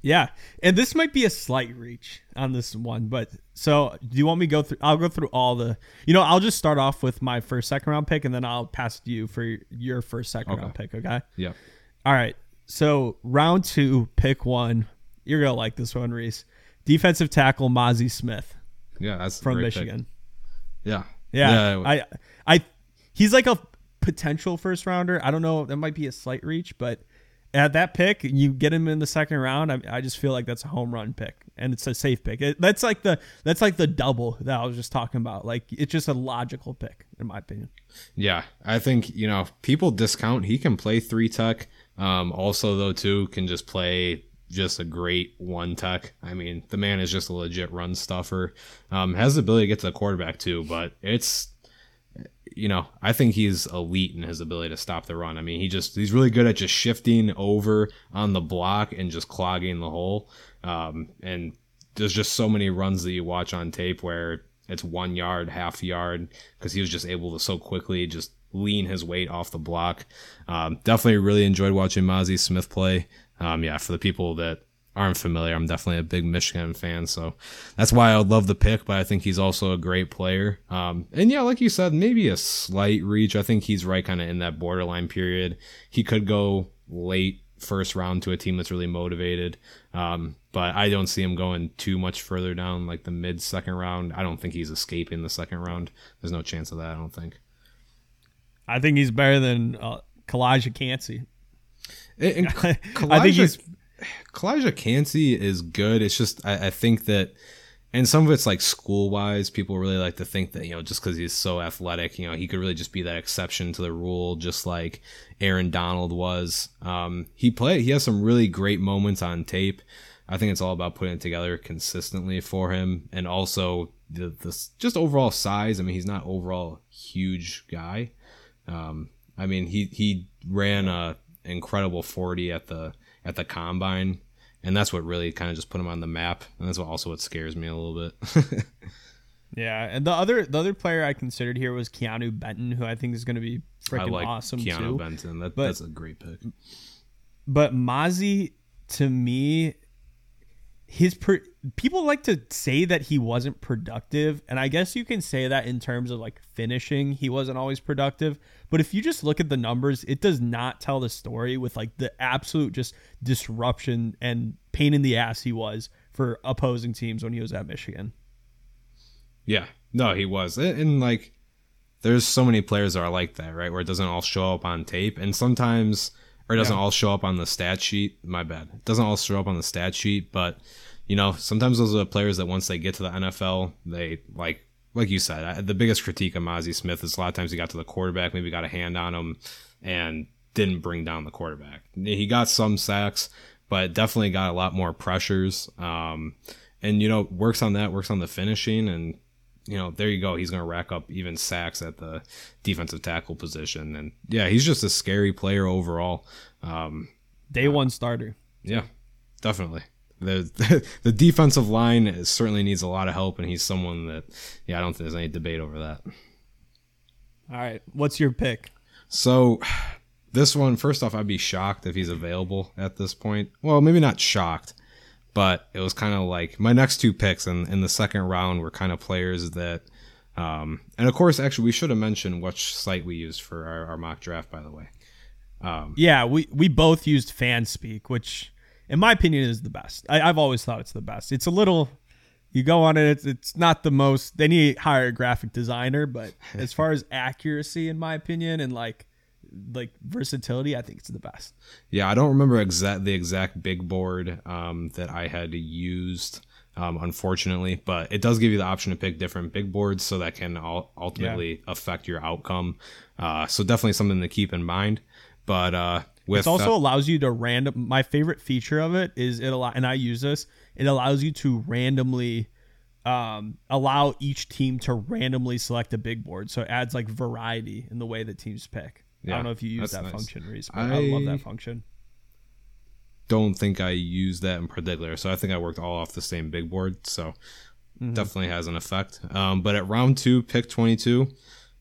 Yeah. And this might be a slight reach on this one, but so do you want me to go through? I'll go through all the, you know, I'll just start off with my first second round pick and then I'll pass to you for your first second round pick. Okay. Yeah. All right. So round 2, pick 1, you're going to like this one, Reese. Defensive tackle, Mazi Smith. Yeah. That's from Michigan. Pick. Yeah. Yeah. He's like a potential first rounder. I don't know. That might be a slight reach, but at that pick, you get him in the second round. I just feel like that's a home run pick, and it's a safe pick. That's like the double that I was just talking about. Like it's just a logical pick, in my opinion. Yeah, I think, you know, people discount he can play 3-tech. Also, though, too, can just play just a great 1-tech. I mean, the man is just a legit run stuffer. Has the ability to get to the quarterback too, but it's you know, I think he's elite in his ability to stop the run. I mean, he's really good at just shifting over on the block and just clogging the hole. And there's just so many runs that you watch on tape where it's 1 yard, half yard, because he was just able to so quickly just lean his weight off the block. Definitely really enjoyed watching Mazi Smith play. For the people that aren't familiar, I'm definitely a big Michigan fan, so that's why I love the pick, but I think he's also a great player. Like you said, maybe a slight reach. I think he's right kind of in that borderline period. He could go late first round to a team that's really motivated, but I don't see him going too much further down, like the mid-second round. I don't think he's escaping the second round. There's no chance of that, I don't think. I think he's better than Kalijah Kancey. I think he's... Kalijah Kancey is good. It's just I think that, and some of it's like school-wise, people really like to think that, you know, just because he's so athletic, you know, he could really just be that exception to the rule, just like Aaron Donald was. He has some really great moments on tape. I think it's all about putting it together consistently for him, and also the just overall size. I mean, he's not overall huge guy. He ran a incredible 40 at the combine, and that's what really kind of just put him on the map, and that's what scares me a little bit. Yeah, and the other player I considered here was Keanu Benton, who I think is going to be freaking awesome too. Keanu Benton, that's a great pick. But Mazi, to me, people like to say that he wasn't productive, and I guess you can say that in terms of like finishing, he wasn't always productive. But if you just look at the numbers, it does not tell the story with like the absolute just disruption and pain in the ass he was for opposing teams when he was at Michigan. Yeah, no, he was, and like there's so many players that are like that, right? Where it doesn't all show up on tape, and sometimes. Or it doesn't all show up on the stat sheet. My bad. It doesn't all show up on the stat sheet, but, you know, sometimes those are the players that once they get to the NFL, they, like you said, the biggest critique of Mazi Smith is a lot of times he got to the quarterback, maybe got a hand on him, and didn't bring down the quarterback. He got some sacks, but definitely got a lot more pressures. And, you know, works on that, works on the finishing, and, you know, there you go. He's going to rack up even sacks at the defensive tackle position. And, yeah, he's just a scary player overall. Day one starter. Yeah, definitely. The defensive line certainly needs a lot of help, and he's someone that, yeah, I don't think there's any debate over that. All right, what's your pick? So this one, first off, I'd be shocked if he's available at this point. Well, maybe not shocked. But it was kind of like my next two picks in the second round were kind of players that, and of course, actually, we should have mentioned which site we used for our mock draft, by the way. We both used Fanspeak, which, in my opinion, is the best. I've always thought it's the best. It's a little, you go on it, it's not the most, they need to hire a graphic designer, but as far as accuracy, in my opinion, and like versatility, I think it's the best. Yeah, I don't remember the exact big board that I had used, unfortunately, but it does give you the option to pick different big boards, so that can ultimately affect your outcome. So definitely something to keep in mind. But it also allows you to random. My favorite feature of it is I use this. It allows you to randomly allow each team to randomly select a big board, so it adds like variety in the way that teams pick. Yeah, I don't know if you use that function, Reese, but I love that function. Don't think I use that in particular, so I think I worked all off the same big board, so definitely has an effect. But at round 2, pick 22,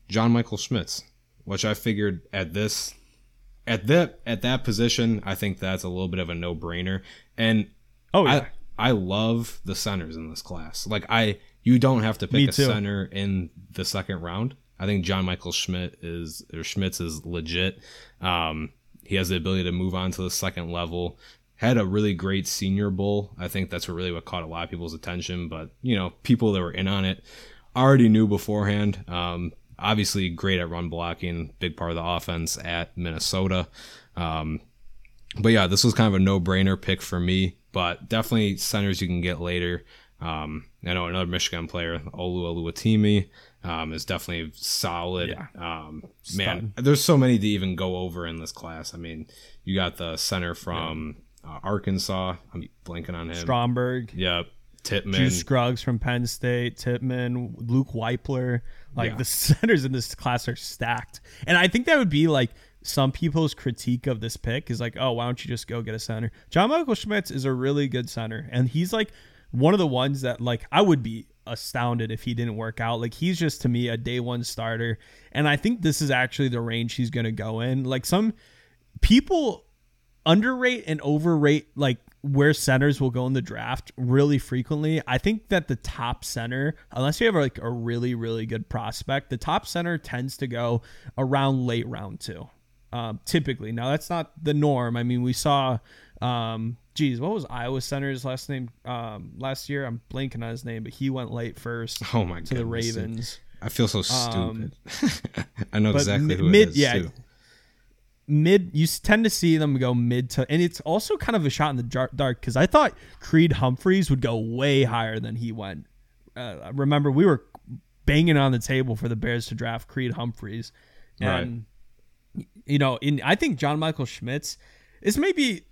John Michael Schmitz, which I figured at that position, I think that's a little bit of a no-brainer. And I love the centers in this class. Like you don't have to pick a center in the second round. I think John Michael Schmitz is legit. He has the ability to move on to the second level. Had a really great Senior Bowl. I think that's what caught a lot of people's attention. But, you know, people that were in on it already knew beforehand. Obviously great at run blocking, big part of the offense at Minnesota. But, yeah, this was kind of a no-brainer pick for me. But definitely centers you can get later. I know another Michigan player, Oluwatimi. Is definitely solid. Yeah. Man, there's so many to even go over in this class. I mean, you got the center from Arkansas. I'm blanking on him. Stromberg. Yeah. Tippmann. Juice Scruggs from Penn State. Tippmann. Luke Weipler. Like the centers in this class are stacked. And I think that would be like some people's critique of this pick is like, oh, why don't you just go get a center? John Michael Schmitz is a really good center. And he's like one of the ones that like I would be astounded if he didn't work out. Like he's just to me a day one starter. And I think this is actually the range he's going to go in. Like some people underrate and overrate like where centers will go in the draft really frequently. I think that the top center, unless you have like a really, really good prospect, the top center tends to go around late round two. Typically. Now that's not the norm. I mean, we saw, what was Iowa center's last name? Last year, I'm blanking on his name, but he went late first to the Ravens. I feel so stupid. I know exactly who it is. Yeah. Too. You tend to see them go mid to, and it's also kind of a shot in the dark because I thought Creed Humphreys would go way higher than he went. Remember, we were banging on the table for the Bears to draft Creed Humphreys, and I think John Michael Schmitz is maybe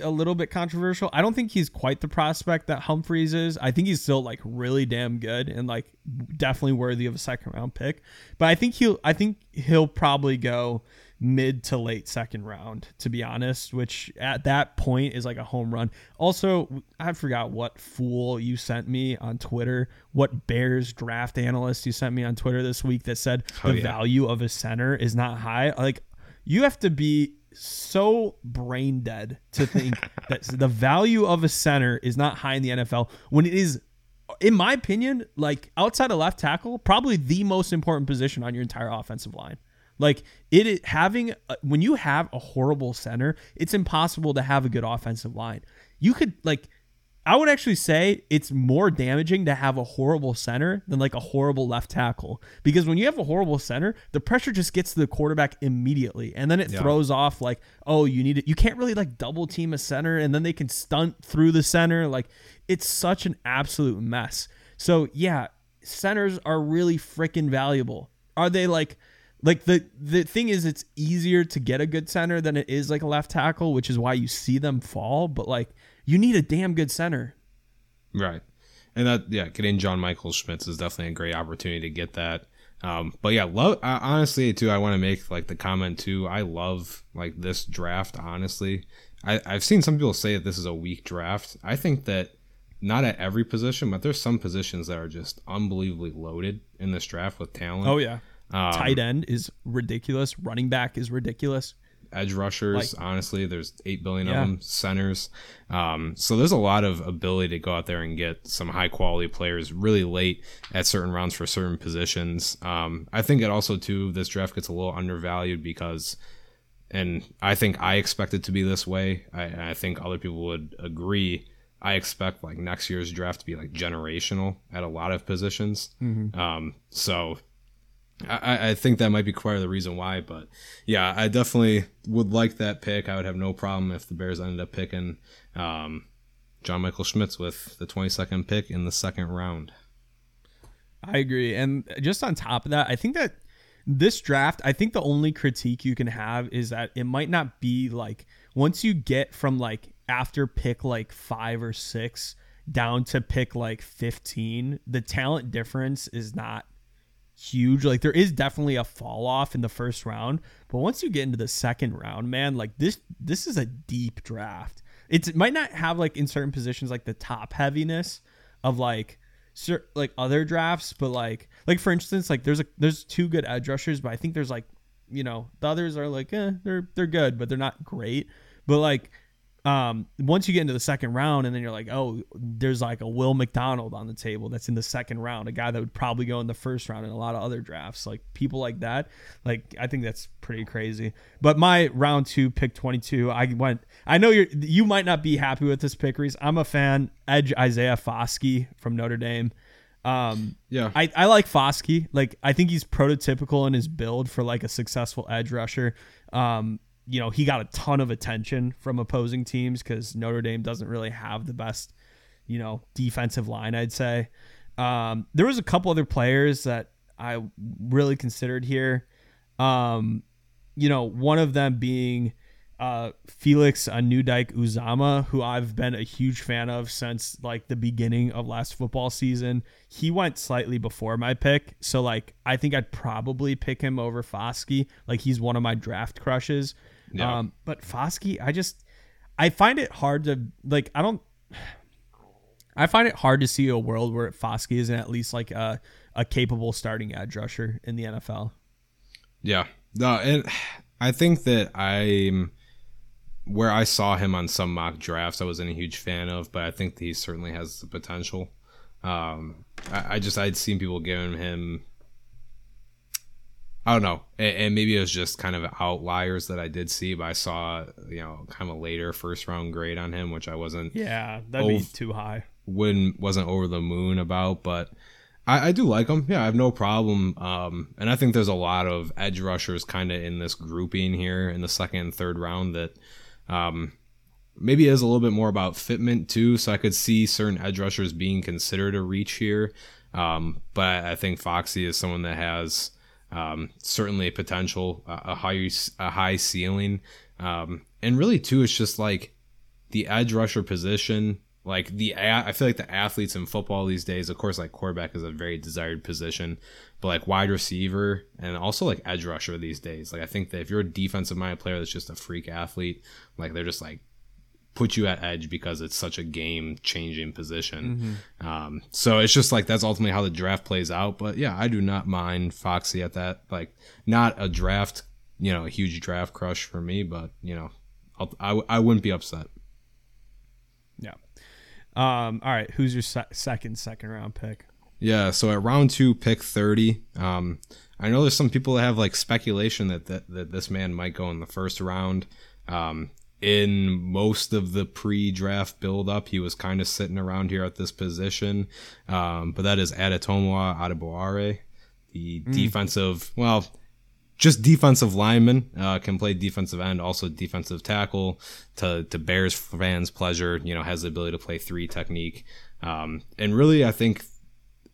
a little bit controversial. I don't think he's quite the prospect that Humphreys is. I think he's still like really damn good and like definitely worthy of a second round pick. But I think he'll probably go mid to late second round, to be honest, which at that point is like a home run. Also, I forgot what fool you sent me on Twitter, what Bears draft analyst you sent me on Twitter this week that said value of a center is not high. Like you have to be so brain dead to think that the value of a center is not high in the NFL when it is, in my opinion, like outside of left tackle, probably the most important position on your entire offensive line. Like it is having when you have a horrible center, it's impossible to have a good offensive line. You could like, I would actually say it's more damaging to have a horrible center than like a horrible left tackle, because when you have a horrible center, the pressure just gets to the quarterback immediately. And then it throws off like, oh, you need it. You can't really like double team a center and then they can stunt through the center. Like it's such an absolute mess. So yeah, centers are really freaking valuable. Are they like the thing is it's easier to get a good center than it is like a left tackle, which is why you see them fall. But like, you need a damn good center. Right. And that, getting John Michael Schmitz is definitely a great opportunity to get that. But yeah, honestly, too, I want to make like the comment too. I love like this draft, honestly. I've seen some people say that this is a weak draft. I think that not at every position, but there's some positions that are just unbelievably loaded in this draft with talent. Oh, yeah. Tight end is ridiculous. Running back is ridiculous. Edge rushers, like, honestly, there's 8 billion of them, centers. So there's a lot of ability to go out there and get some high quality players really late at certain rounds for certain positions. I think it also, too, this draft gets a little undervalued because, and I think I expect it to be this way. I think other people would agree. I expect like next year's draft to be like generational at a lot of positions. Mm-hmm. So I think that might be quite the reason why, but yeah, I definitely would like that pick. I would have no problem if the Bears ended up picking John Michael Schmitz with the 22nd pick in the second round. I agree. And just on top of that, I think that this draft, I think the only critique you can have is that it might not be like once you get from like after pick like 5 or 6 down to pick like 15, the talent difference is not huge. Like there is definitely a fall off in the first round, but once you get into the second round, man, like this is a deep draft. It might not have like in certain positions like the top heaviness of like other drafts, but like for instance, like there's 2 good edge rushers, but I think there's like, you know, the others are like they're good, but they're not great. But like once you get into the second round and then you're like, oh, there's like a Will McDonald on the table that's in the second round, a guy that would probably go in the first round in a lot of other drafts, like people like that. Like I think that's pretty crazy. But my round 2 pick 22, I know you might not be happy with this pick, Reese. I'm a fan. Edge Isaiah Foskey from Notre Dame. I like Foskey. Like I think he's prototypical in his build for like a successful edge rusher. You know, he got a ton of attention from opposing teams because Notre Dame doesn't really have the best, you know, defensive line, I'd say. There was a couple other players that I really considered here. You know, one of them being Felix Anudike-Uzomah, who I've been a huge fan of since like the beginning of last football season. He went slightly before my pick. So like, I think I'd probably pick him over Foskey. Like he's one of my draft crushes. Yeah. But Foskey, I find it hard to like, I find it hard to see a world where Foskey isn't at least like a capable starting edge rusher in the NFL. Yeah. No, and I think that where I saw him on some mock drafts, I wasn't a huge fan of, but I think that he certainly has the potential. I'd seen people giving him, I don't know, and maybe it was just kind of outliers that I did see, but I saw, kind of a later first round grade on him, which I wasn't. Yeah, that'd be too high. Wasn't over the moon about, but I do like him. Yeah, I have no problem. And I think there's a lot of edge rushers kind of in this grouping here in the second and third round that maybe is a little bit more about fitment too. So I could see certain edge rushers being considered a reach here. But I think Foxy is someone that has certainly potential, a high ceiling. And really too, it's just like the edge rusher position. Like I feel like the athletes in football these days, of course, like quarterback is a very desired position, but like wide receiver and also like edge rusher these days. Like I think that if you're a defensive minded player that's just a freak athlete, like they're just like put you at edge because it's such a game changing position. Mm-hmm. So it's just like that's ultimately how the draft plays out. But yeah, I do not mind Foxy at that. Like not a draft, a huge draft crush for me, but I wouldn't be upset. Yeah. All right, who's your second round pick? Yeah, so at round 2, pick 30. I know there's some people that have like speculation that this man might go in the first round. In most of the pre-draft build-up, he was kind of sitting around here at this position. But that is Adetokunbo Adebowale, the defensive lineman, can play defensive end, also defensive tackle. To Bears fans' pleasure, has the ability to play three technique. And really, I think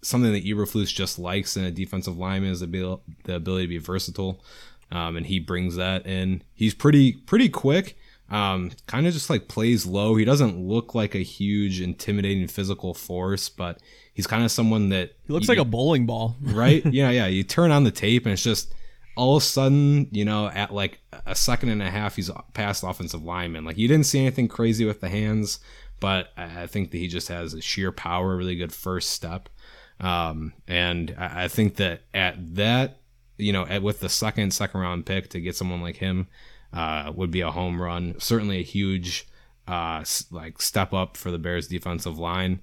something that Eberflus just likes in a defensive lineman is the ability to be versatile, and he brings that in. He's pretty quick, kind of just like plays low. He doesn't look like a huge, intimidating physical force, but he's kind of someone that... He looks like a bowling ball. Right? Yeah. You turn on the tape, and it's just... all of a sudden, at like a second and a half, he's past offensive lineman. Like you didn't see anything crazy with the hands, but I think that he just has a sheer power, really good first step. And I think that at that, with the second round pick to get someone like him would be a home run. Certainly a huge step up for the Bears defensive line.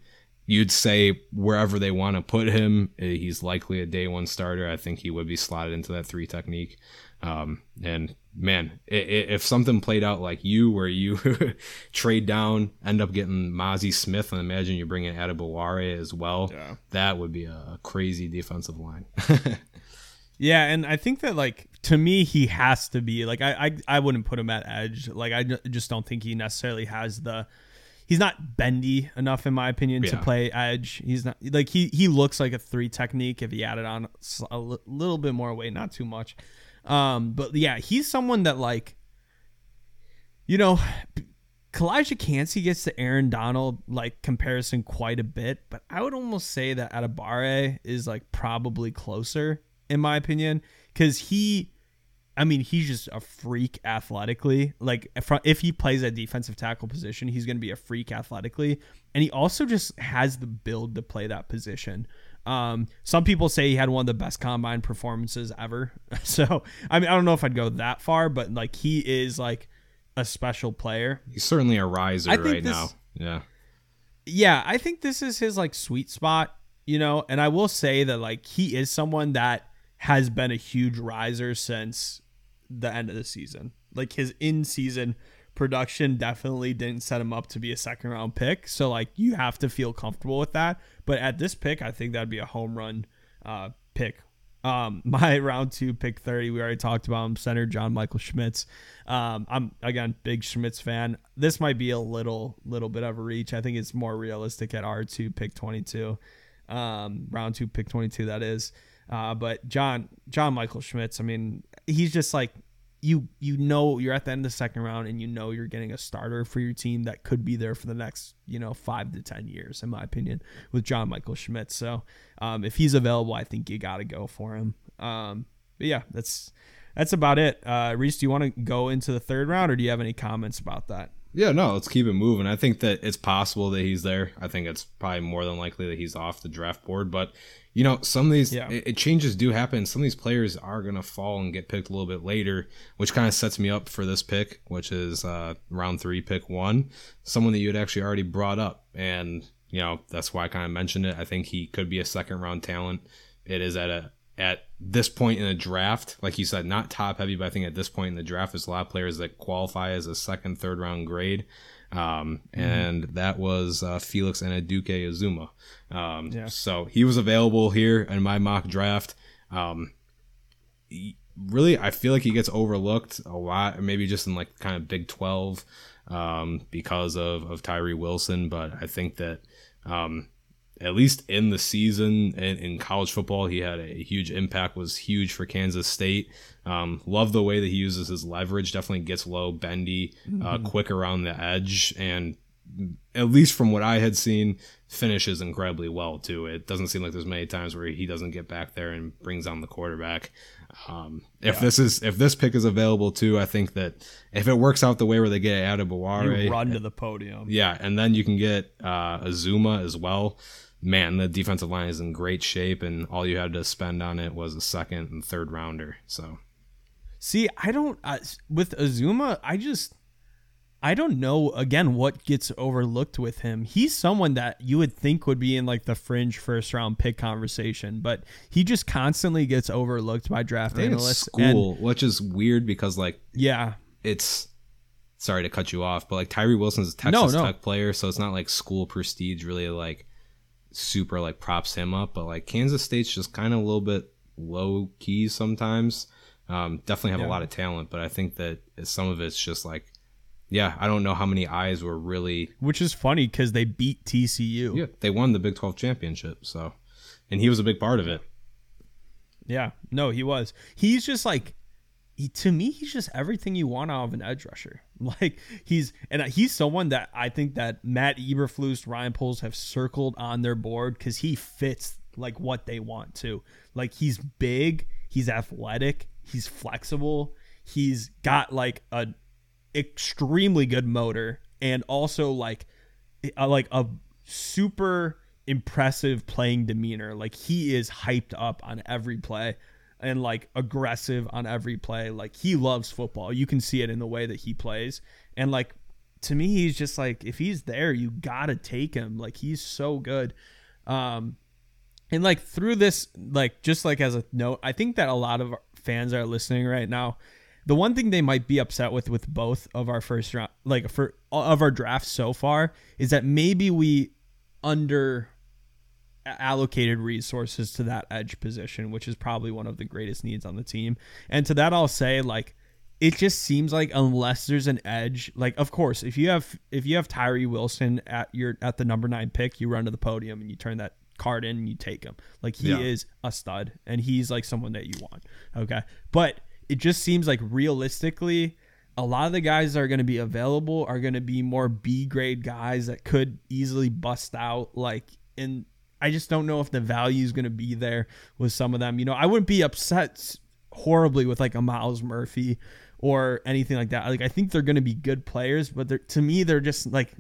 You'd say wherever they want to put him, he's likely a day one starter. I think he would be slotted into that three technique. And man, if something played out like where you trade down, end up getting Mazi Smith, and imagine you bring in Adebowale as well, yeah. That would be a crazy defensive line. Yeah, and I think that like to me, he has to be like I wouldn't put him at edge. Like I just don't think he necessarily has the... He's not bendy enough, in my opinion, to play edge. He's not like he looks like a three technique if he added on a little bit more weight, not too much. But yeah, he's someone that like, Kalijah Kancey gets the Aaron Donald like comparison quite a bit, but I would almost say that Adebowale is like probably closer in my opinion, because he's just a freak athletically. Like if he plays that defensive tackle position, he's going to be a freak athletically. And he also just has the build to play that position. Some people say he had one of the best combine performances ever. So, I don't know if I'd go that far, but like he is like a special player. He's certainly a riser right now. Yeah. Yeah. I think this is his like sweet spot, and I will say that like he is someone that has been a huge riser since the end of the season. Like his in-season production definitely didn't set him up to be a second round pick. So like you have to feel comfortable with that. But at this pick, I think that'd be a home run pick. My round 2 pick 30, we already talked about him, center John Michael Schmitz. I'm again big Schmitz fan. This might be a little bit of a reach. I think it's more realistic at R2 pick 22. Round 2 pick 22 that is. But John Michael Schmitz, he's just like you know you're at the end of the second round and you know you're getting a starter for your team that could be there for the next, 5 to 10 years, in my opinion, with John Michael Schmitz. So if he's available, I think you got to go for him. But yeah, that's about it. Reese, do you want to go into the third round, or do you have any comments about that? Yeah, no, let's keep it moving. I think that it's possible that he's there. I think it's probably more than likely that he's off the draft board. But, some of these changes do happen. Some of these players are going to fall and get picked a little bit later, which kind of sets me up for this pick, which is round 3, pick 1. Someone that you had actually already brought up. And, that's why I kind of mentioned it. I think he could be a second-round talent. It is at this point in the draft, like you said, not top heavy, but I think at this point in the draft, there's a lot of players that qualify as a second, third round grade. And that was Felix Anudike-Uzomah. So he was available here in my mock draft. Really, I feel like he gets overlooked a lot, maybe just in like kind of Big 12 because of Tyree Wilson. But I think that, at least in the season and in college football, he had a huge impact, was huge for Kansas State. Love the way that he uses his leverage, definitely gets low, bendy, quick around the edge. And at least from what I had seen, finishes incredibly well too. It doesn't seem like there's many times where he doesn't get back there and brings on the quarterback. If this pick is available too, I think that if it works out the way where they get Adebaware, run to the podium. Yeah. And then you can get Uzomah as well. Man, the defensive line is in great shape, and all you had to spend on it was a second and third rounder. So, see, with Uzomah, I don't know, again, what gets overlooked with him. He's someone that you would think would be in like the fringe first round pick conversation, but he just constantly gets overlooked by draft analysts. Which is weird because sorry to cut you off, but like Tyree Wilson's a Texas Tech player. So it's not like school prestige really like super like props him up, but like Kansas State's just kind of a little bit low key sometimes. Definitely have a lot of talent, but I think that some of it's just like, I don't know how many eyes were really... Which is funny because they beat TCU. Yeah, they won the Big 12 championship, so... And he was a big part of it. Yeah, no, he was. He's just like... to me, he's just everything you want out of an edge rusher. Like, he's someone that I think that Matt Eberflus, Ryan Poles have circled on their board because he fits, like, what they want to. Like, he's big, he's athletic, he's flexible, he's got, like, a... extremely good motor, and also like a super impressive playing demeanor. Like, he is hyped up on every play and like aggressive on every play. Like, he loves football. You can see it in the way that he plays. And like, to me, he's just like, if he's there, you gotta take him. Like, he's so good. And like through this, like, just like as a note, I think that a lot of fans are listening right now. The one thing they might be upset with both of our first round, like for of our drafts so far, is that maybe we under allocated resources to that edge position, which is probably one of the greatest needs on the team. And to that, I'll say, like, it just seems like unless there's an edge, like, of course, if you have Tyree Wilson at the number 9 pick, you run to the podium and you turn that card in and you take him. Like, he is a stud, and he's like someone that you want. Okay, but it just seems like realistically, a lot of the guys that are going to be available are going to be more B grade guys that could easily bust out. Like, and I just don't know if the value is going to be there with some of them. I wouldn't be upset horribly with like a Miles Murphy or anything like that. Like, I think they're going to be good players, but to me, they're just like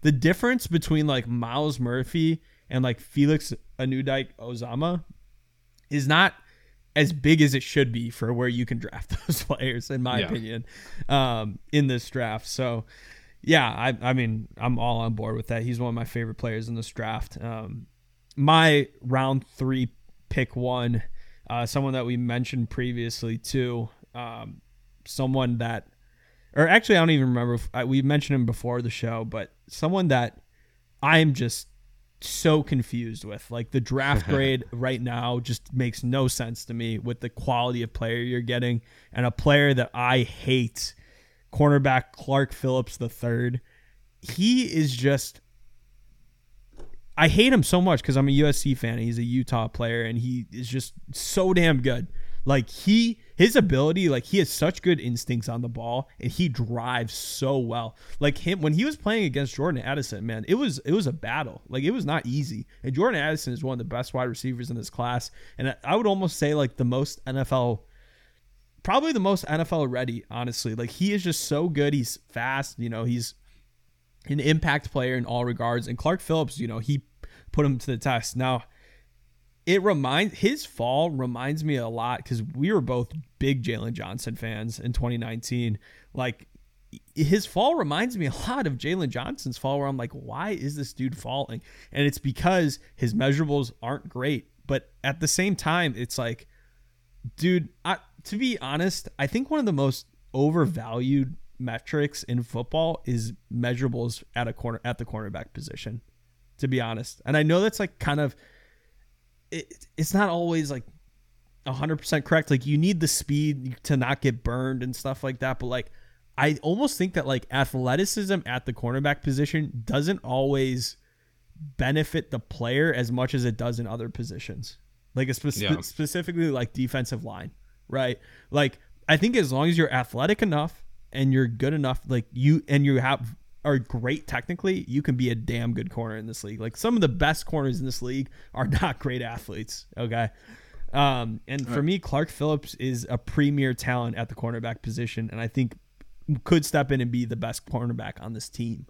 the difference between like Miles Murphy and like Felix Anudike-Uzomah is not as big as it should be for where you can draft those players, in my opinion, in this draft. So I mean, I'm all on board with that. He's one of my favorite players in this draft. My round 3 pick 1, someone that we mentioned previously too, someone that, or actually I don't even remember if we mentioned him before the show, but someone that I'm just so confused with. Like, the draft grade right now just makes no sense to me with the quality of player you're getting, and a player that I hate, cornerback Clark Phillips III. He is just, I hate him so much because I'm a USC fan. He's a Utah player, and he is just so damn good. Like, he his ability, like, he has such good instincts on the ball, and he drives so well. Like, him when he was playing against Jordan Addison, man, it was a battle. Like, it was not easy. And Jordan Addison is one of the best wide receivers in this class, and I would almost say, like, the most NFL, probably the most NFL ready, honestly. Like, he is just so good. He's fast, you know, he's an impact player in all regards. And Clark Phillips, you know, he put him to the test. Now, his fall reminds me a lot, because we were both big Jaylon Johnson fans in 2019. Like, his fall reminds me a lot of Jaylon Johnson's fall, where I'm like, why is this dude falling? And it's because his measurables aren't great. But at the same time, it's like, dude, to be honest, I think one of the most overvalued metrics in football is measurables at the cornerback position, to be honest. And I know that's, like, kind of, it's not always, like, 100% correct. Like, you need the speed to not get burned and stuff like that. But, like, I almost think that, like, athleticism at the cornerback position doesn't always benefit the player as much as it does in other positions. Like, specifically, like, defensive line, right? Like, I think as long as you're athletic enough and you're good enough, like, you are great technically, you can be a damn good corner in this league. Like, some of the best corners in this league are not great athletes. Okay. And for me, Clark Phillips is a premier talent at the cornerback position, and I think could step in and be the best cornerback on this team.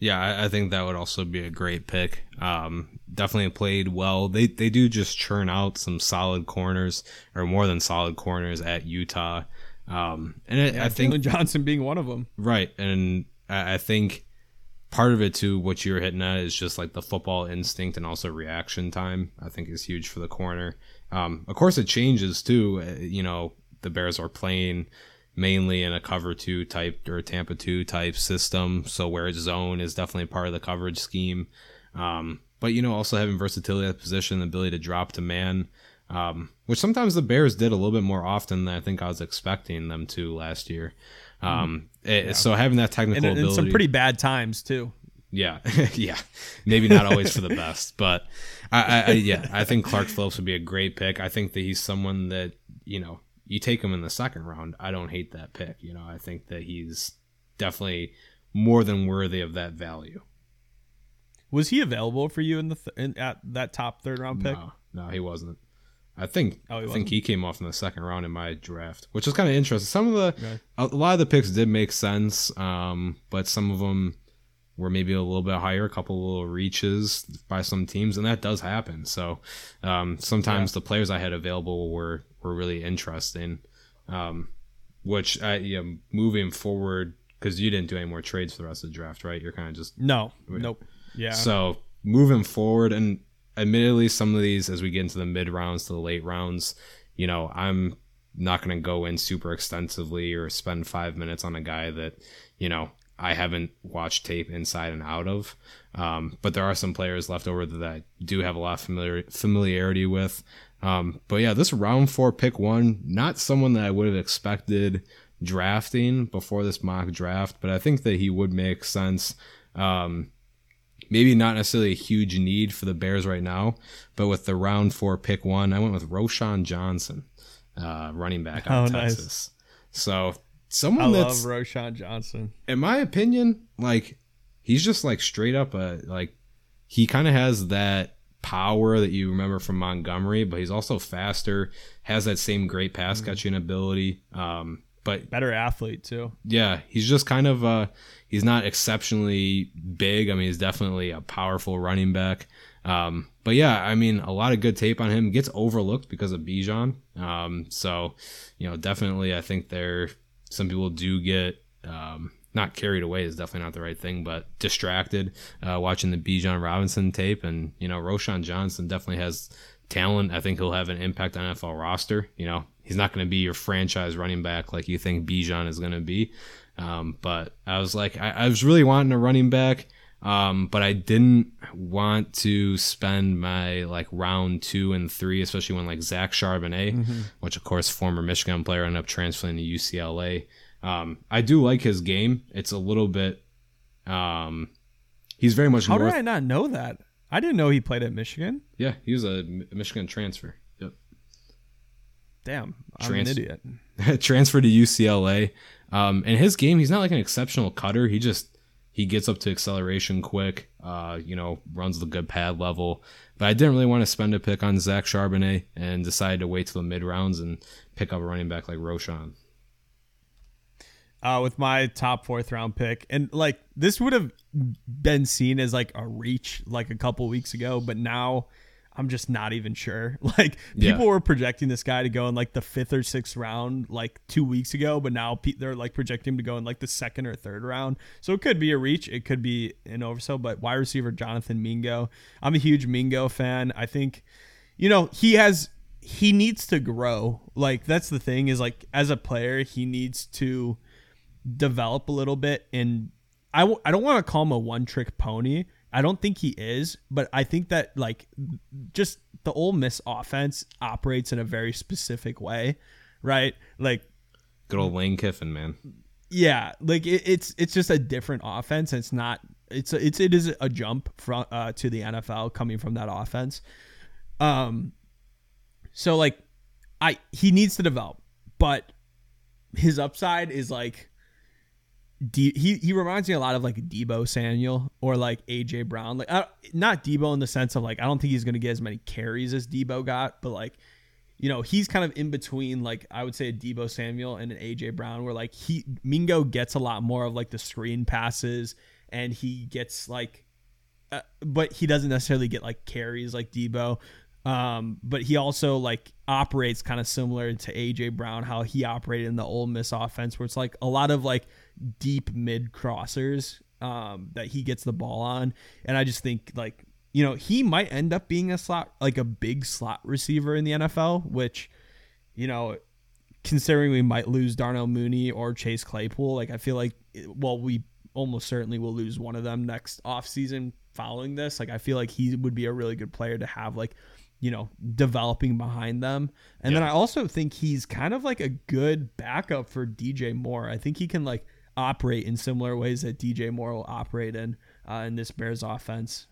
Yeah, I think that would also be a great pick. Definitely played well. They do just churn out some solid corners, or more than solid corners, at Utah. I think Jaylon Johnson being one of them. Right. And I think part of it too, what you're hitting at, is just like the football instinct and also reaction time, I think, is huge for the corner. Of course, it changes too. You know, the Bears are playing mainly in a cover two type or Tampa two type system, so where zone is definitely part of the coverage scheme. But, you know, also having versatility at the position, the ability to drop to man, which sometimes the Bears did a little bit more often than I think I was expecting them to last year. So having that technical ability, and some pretty bad times too. Yeah. Yeah. Maybe not always for the best, but I think Clark Phillips would be a great pick. I think that he's someone that, you know, you take him in the second round, I don't hate that pick. You know, I think that he's definitely more than worthy of that value. Was he available for you in the at that top third round pick? No, he wasn't. I think he came off in the second round in my draft, which is kind of interesting. A lot of the picks did make sense, but some of them were maybe a little bit higher, a couple little reaches by some teams, and that does happen. So sometimes the players I had available were really interesting, which moving forward, because you didn't do any more trades for the rest of the draft, right? You're kind of just nope, yeah. So moving forward and. Admittedly, some of these, as we get into the mid rounds to the late rounds, you know, I'm not going to go in super extensively or spend 5 minutes on a guy that, you know, I haven't watched tape inside and out of. But there are some players left over that I do have a lot of familiarity with. But yeah, this round 4 pick 1, not someone that I would have expected drafting before this mock draft, but I think that he would make sense. Maybe not necessarily a huge need for the Bears right now, but with the round 4 pick 1, I went with Roschon Johnson, running back out of Texas. Nice. So I love Roschon Johnson. In my opinion, like, he's just like straight up he kind of has that power that you remember from Montgomery, but he's also faster, has that same great pass catching ability. But better athlete too. Yeah, he's just kind of he's not exceptionally big. I mean, he's definitely a powerful running back. But yeah, I mean, a lot of good tape on him, gets overlooked because of Bijan. So, you know, definitely, I think some people do get not carried away is definitely not the right thing, but distracted watching the Bijan Robinson tape, and, you know, Roschon Johnson definitely has talent. I think he'll have an impact on NFL roster. You know, he's not going to be your franchise running back like you think Bijan is going to be. But I was like, I was really wanting a running back, but I didn't want to spend my like round 2 and 3, especially when like Zach Charbonnet, which of course former Michigan player ended up transferring to UCLA. I do like his game. It's a little bit, he's very much. How did I not know that? I didn't know he played at Michigan. Yeah, he was a Michigan transfer. Yep. Damn, I'm an idiot. Transferred to UCLA. And his game, he's not like an exceptional cutter. He gets up to acceleration quick, runs the good pad level. But I didn't really want to spend a pick on Zach Charbonnet and decided to wait till the mid-rounds and pick up a running back like Roschon. With my top fourth-round pick. And, this would have been seen as, a reach, a couple weeks ago. But now I'm just not even sure. People were projecting this guy to go in, the fifth or sixth round, 2 weeks ago. But now they're, projecting him to go in, the second or third round. So it could be a reach. It could be an oversell. But wide receiver Jonathan Mingo. I'm a huge Mingo fan. I think, he needs to grow. That's the thing is, as a player, he needs to develop a little bit. And I don't want to call him a one-trick pony. I don't think he is, but I think that just the Ole Miss offense operates in a very specific way, right? Good old Lane Kiffin, man. Yeah, it's just a different offense. It's not. It is a jump from to the NFL coming from that offense. So he needs to develop, but his upside is he reminds me a lot of Deebo Samuel or AJ Brown, not Deebo in the sense of I don't think he's going to get as many carries as Deebo got, but he's kind of in between I would say a Deebo Samuel and an AJ Brown where Mingo gets a lot more of the screen passes and he gets but he doesn't necessarily get carries like Deebo. But he also operates kind of similar to AJ Brown, how he operated in the Ole Miss offense, where it's a lot of deep mid crossers that he gets the ball on. And I just think he might end up being a slot, a big slot receiver in the NFL, which, considering we might lose Darnell Mooney or Chase Claypool, I feel we almost certainly will lose one of them next offseason following this. I feel he would be a really good player to have developing behind them. And then I also think he's kind of a good backup for DJ Moore. I think he can operate in similar ways that DJ Moore will operate in this Bears offense.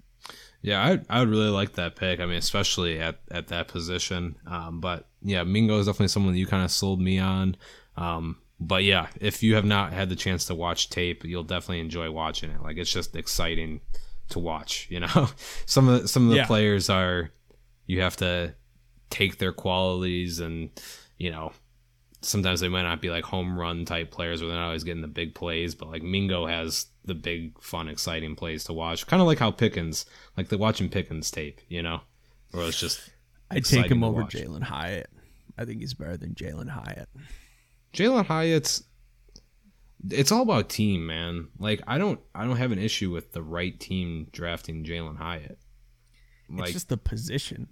Yeah, I would really like that pick. I mean, especially at that position. But yeah, Mingo is definitely someone that you kind of sold me on. But yeah, if you have not had the chance to watch tape, you'll definitely enjoy watching it. It's just exciting to watch, some of the players are, you have to take their qualities and, sometimes they might not be home run type players where they're not always getting the big plays, but Mingo has the big, fun, exciting plays to watch. Kind of how Pickens, they're watching Pickens tape, where it's just, I take him over Jalen Hyatt. I think he's better than Jalen Hyatt. Jalen Hyatt's, it's all about team, man. I don't have an issue with the right team drafting Jalen Hyatt. It's just the position.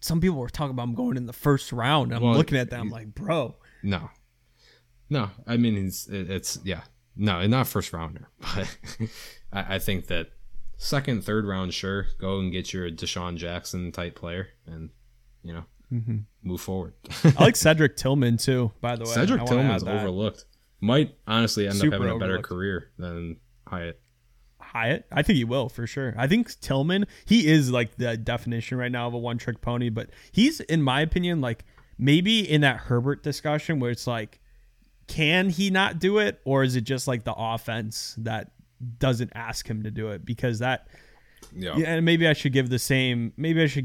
Some people were talking about him going in the first round. I'm looking at that. I'm bro. No. I mean, it's yeah. No, not first rounder. But I think that second, third round, sure. Go and get your Deshaun Jackson type player and, move forward. I like Cedric Tillman, too, by the way. Cedric Tillman's overlooked. Might honestly end up having a better career than Hyatt. I think he will for sure. I think Tillman, he is the definition right now of a one-trick pony, but he's, in my opinion, maybe in that Herbert discussion where it's can he not do it, or is it just the offense that doesn't ask him to do it? Because that, and maybe I should give the same benefit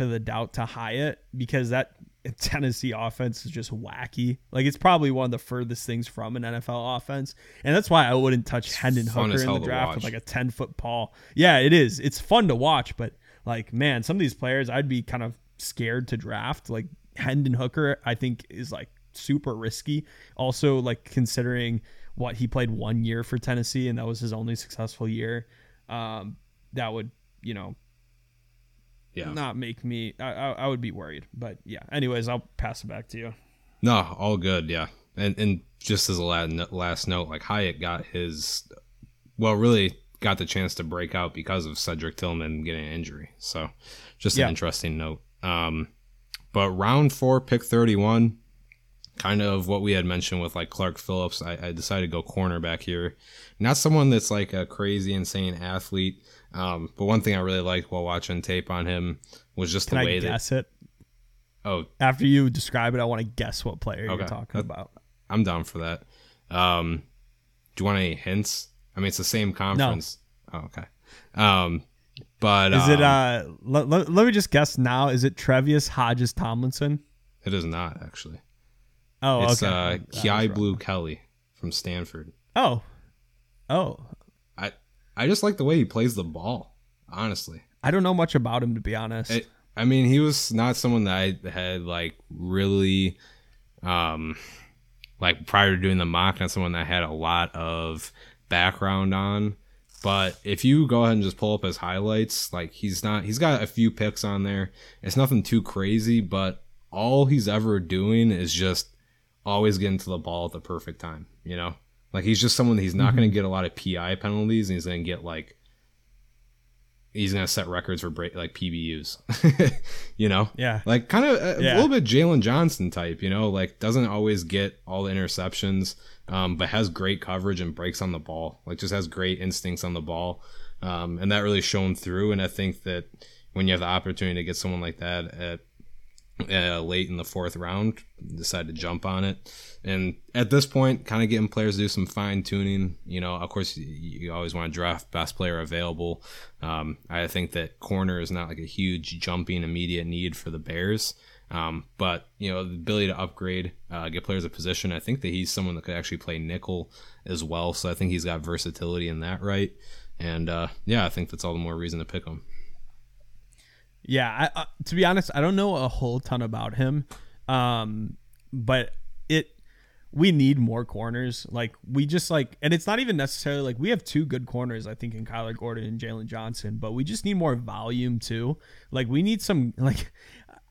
of the doubt to Hyatt, because that Tennessee offense is just wacky. It's probably one of the furthest things from an NFL offense, and that's why I wouldn't touch Hendon Hooker in the draft with a 10-foot paw. Yeah, it is. It's fun to watch, but man, some of these players I'd be kind of scared to draft. Hendon Hooker, I think is super risky. Also, considering what he played 1 year for Tennessee, and that was his only successful year. That would not make me, I would be worried. But yeah, anyways, I'll pass it back to you. No, all good. Yeah. And just as a last note, Hyatt got really got the chance to break out because of Cedric Tillman getting an injury. So just an interesting note. But round 4, pick 31, kind of what we had mentioned with Clark Phillips, I decided to go cornerback here. Not someone that's a crazy, insane athlete. But one thing I really liked while watching tape on him was just the way that... Can I guess it? Oh, after you describe it, I want to guess what player you're talking about. I'm down for that. Do you want any hints? I mean, it's the same conference. No. Oh, okay. But is it? Let me just guess now. Is it Trevius Hodges Tomlinson? It is not, actually. Oh, it's, okay. It's Ki Blue Kelly from Stanford. Oh. I just like the way he plays the ball. Honestly, I don't know much about him, to be honest. I mean, he was not someone that I had really, prior to doing the mock, not someone that I had a lot of background on. But if you go ahead and just pull up his highlights, he's got a few picks on there. It's nothing too crazy, but all he's ever doing is just always getting to the ball at the perfect time. You know, he's just someone that he's not going to get a lot of PI penalties, and he's going to get he's going to set records for PBUs, you know? Yeah. Kind of a little bit Jaylon Johnson type, you know? Doesn't always get all the interceptions, but has great coverage and breaks on the ball. Just has great instincts on the ball. And that really shone through. And I think that when you have the opportunity to get someone like that at late in the fourth round, decide to jump on it. And at this point, kind of getting players to do some fine tuning. You know, of course, you always want to draft best player available. I think that corner is not a huge jumping immediate need for the Bears. But, the ability to upgrade, get players a position. I think that he's someone that could actually play nickel as well. So I think he's got versatility in that, right? And, I think that's all the more reason to pick him. Yeah, I, to be honest, I don't know a whole ton about him, but we need more corners. We just and it's not even necessarily we have two good corners, I think, in Kyler Gordon and Jaylon Johnson, but we just need more volume too. We need some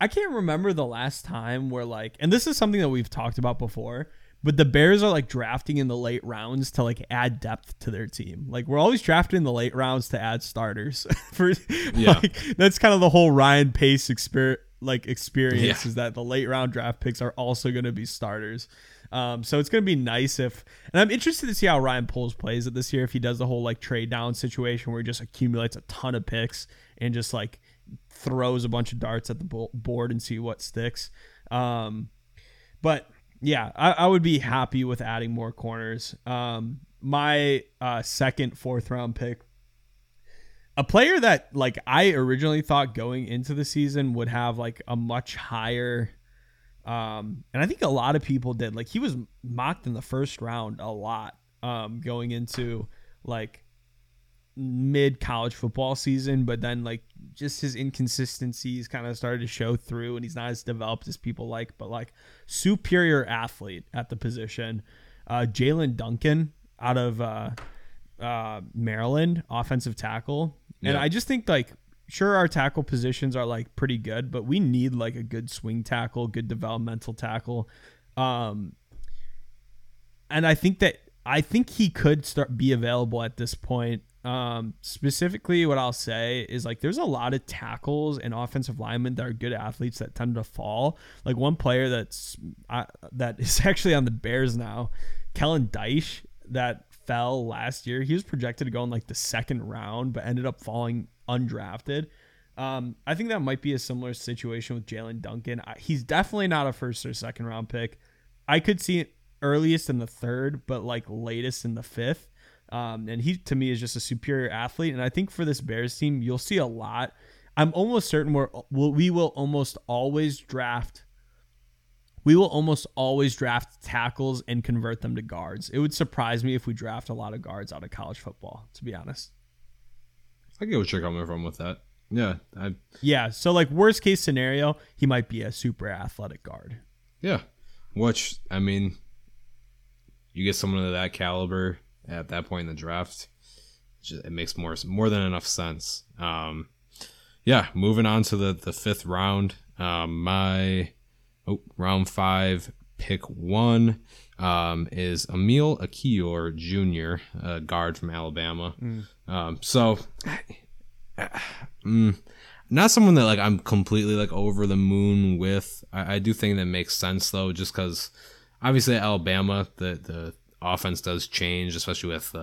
I can't remember the last time where and this is something that we've talked about before, but the Bears are drafting in the late rounds to add depth to their team. We're always drafting in the late rounds to add starters. That's kind of the whole Ryan Pace experience is that the late round draft picks are also going to be starters. So it's going to be nice and I'm interested to see how Ryan Poles plays it this year. If he does the whole trade down situation where he just accumulates a ton of picks and just throws a bunch of darts at the board and see what sticks. But yeah, I would be happy with adding more corners. My second fourth round pick, a player that I originally thought going into the season would have a much higher, and I think a lot of people did. He was mocked in the first round a lot, going into mid college football season, but then just his inconsistencies kind of started to show through, and he's not as developed as people but superior athlete at the position. Jalen Duncan out of Maryland, offensive tackle. And I just think sure, our tackle positions are pretty good, but we need a good swing tackle, good developmental tackle. And I think he could be available at this point. Specifically, what I'll say is there's a lot of tackles and offensive linemen that are good athletes that tend to fall. One player that is actually on the Bears now, Kellen Dyche, that fell last year. He was projected to go in the second round, but ended up falling undrafted. I think that might be a similar situation with Jalen Duncan. He's definitely not a first or second round pick. I could see it earliest in the third, but latest in the fifth. And he, to me, is just a superior athlete. And I think for this Bears team, you'll see a lot. I'm almost certain we will almost always draft tackles and convert them to guards. It would surprise me if we draft a lot of guards out of college football, to be honest. I get what you're coming from with that. Yeah. So worst case scenario, he might be a super athletic guard. Yeah. Which, I mean, you get someone of that caliber at that point in the draft, it makes more than enough sense. Moving on to the fifth round, round 5, pick 1, is Emile Achior Jr., a guard from Alabama. Not someone that I'm completely over the moon with. I do think that makes sense though, just because obviously Alabama, the offense does change, especially with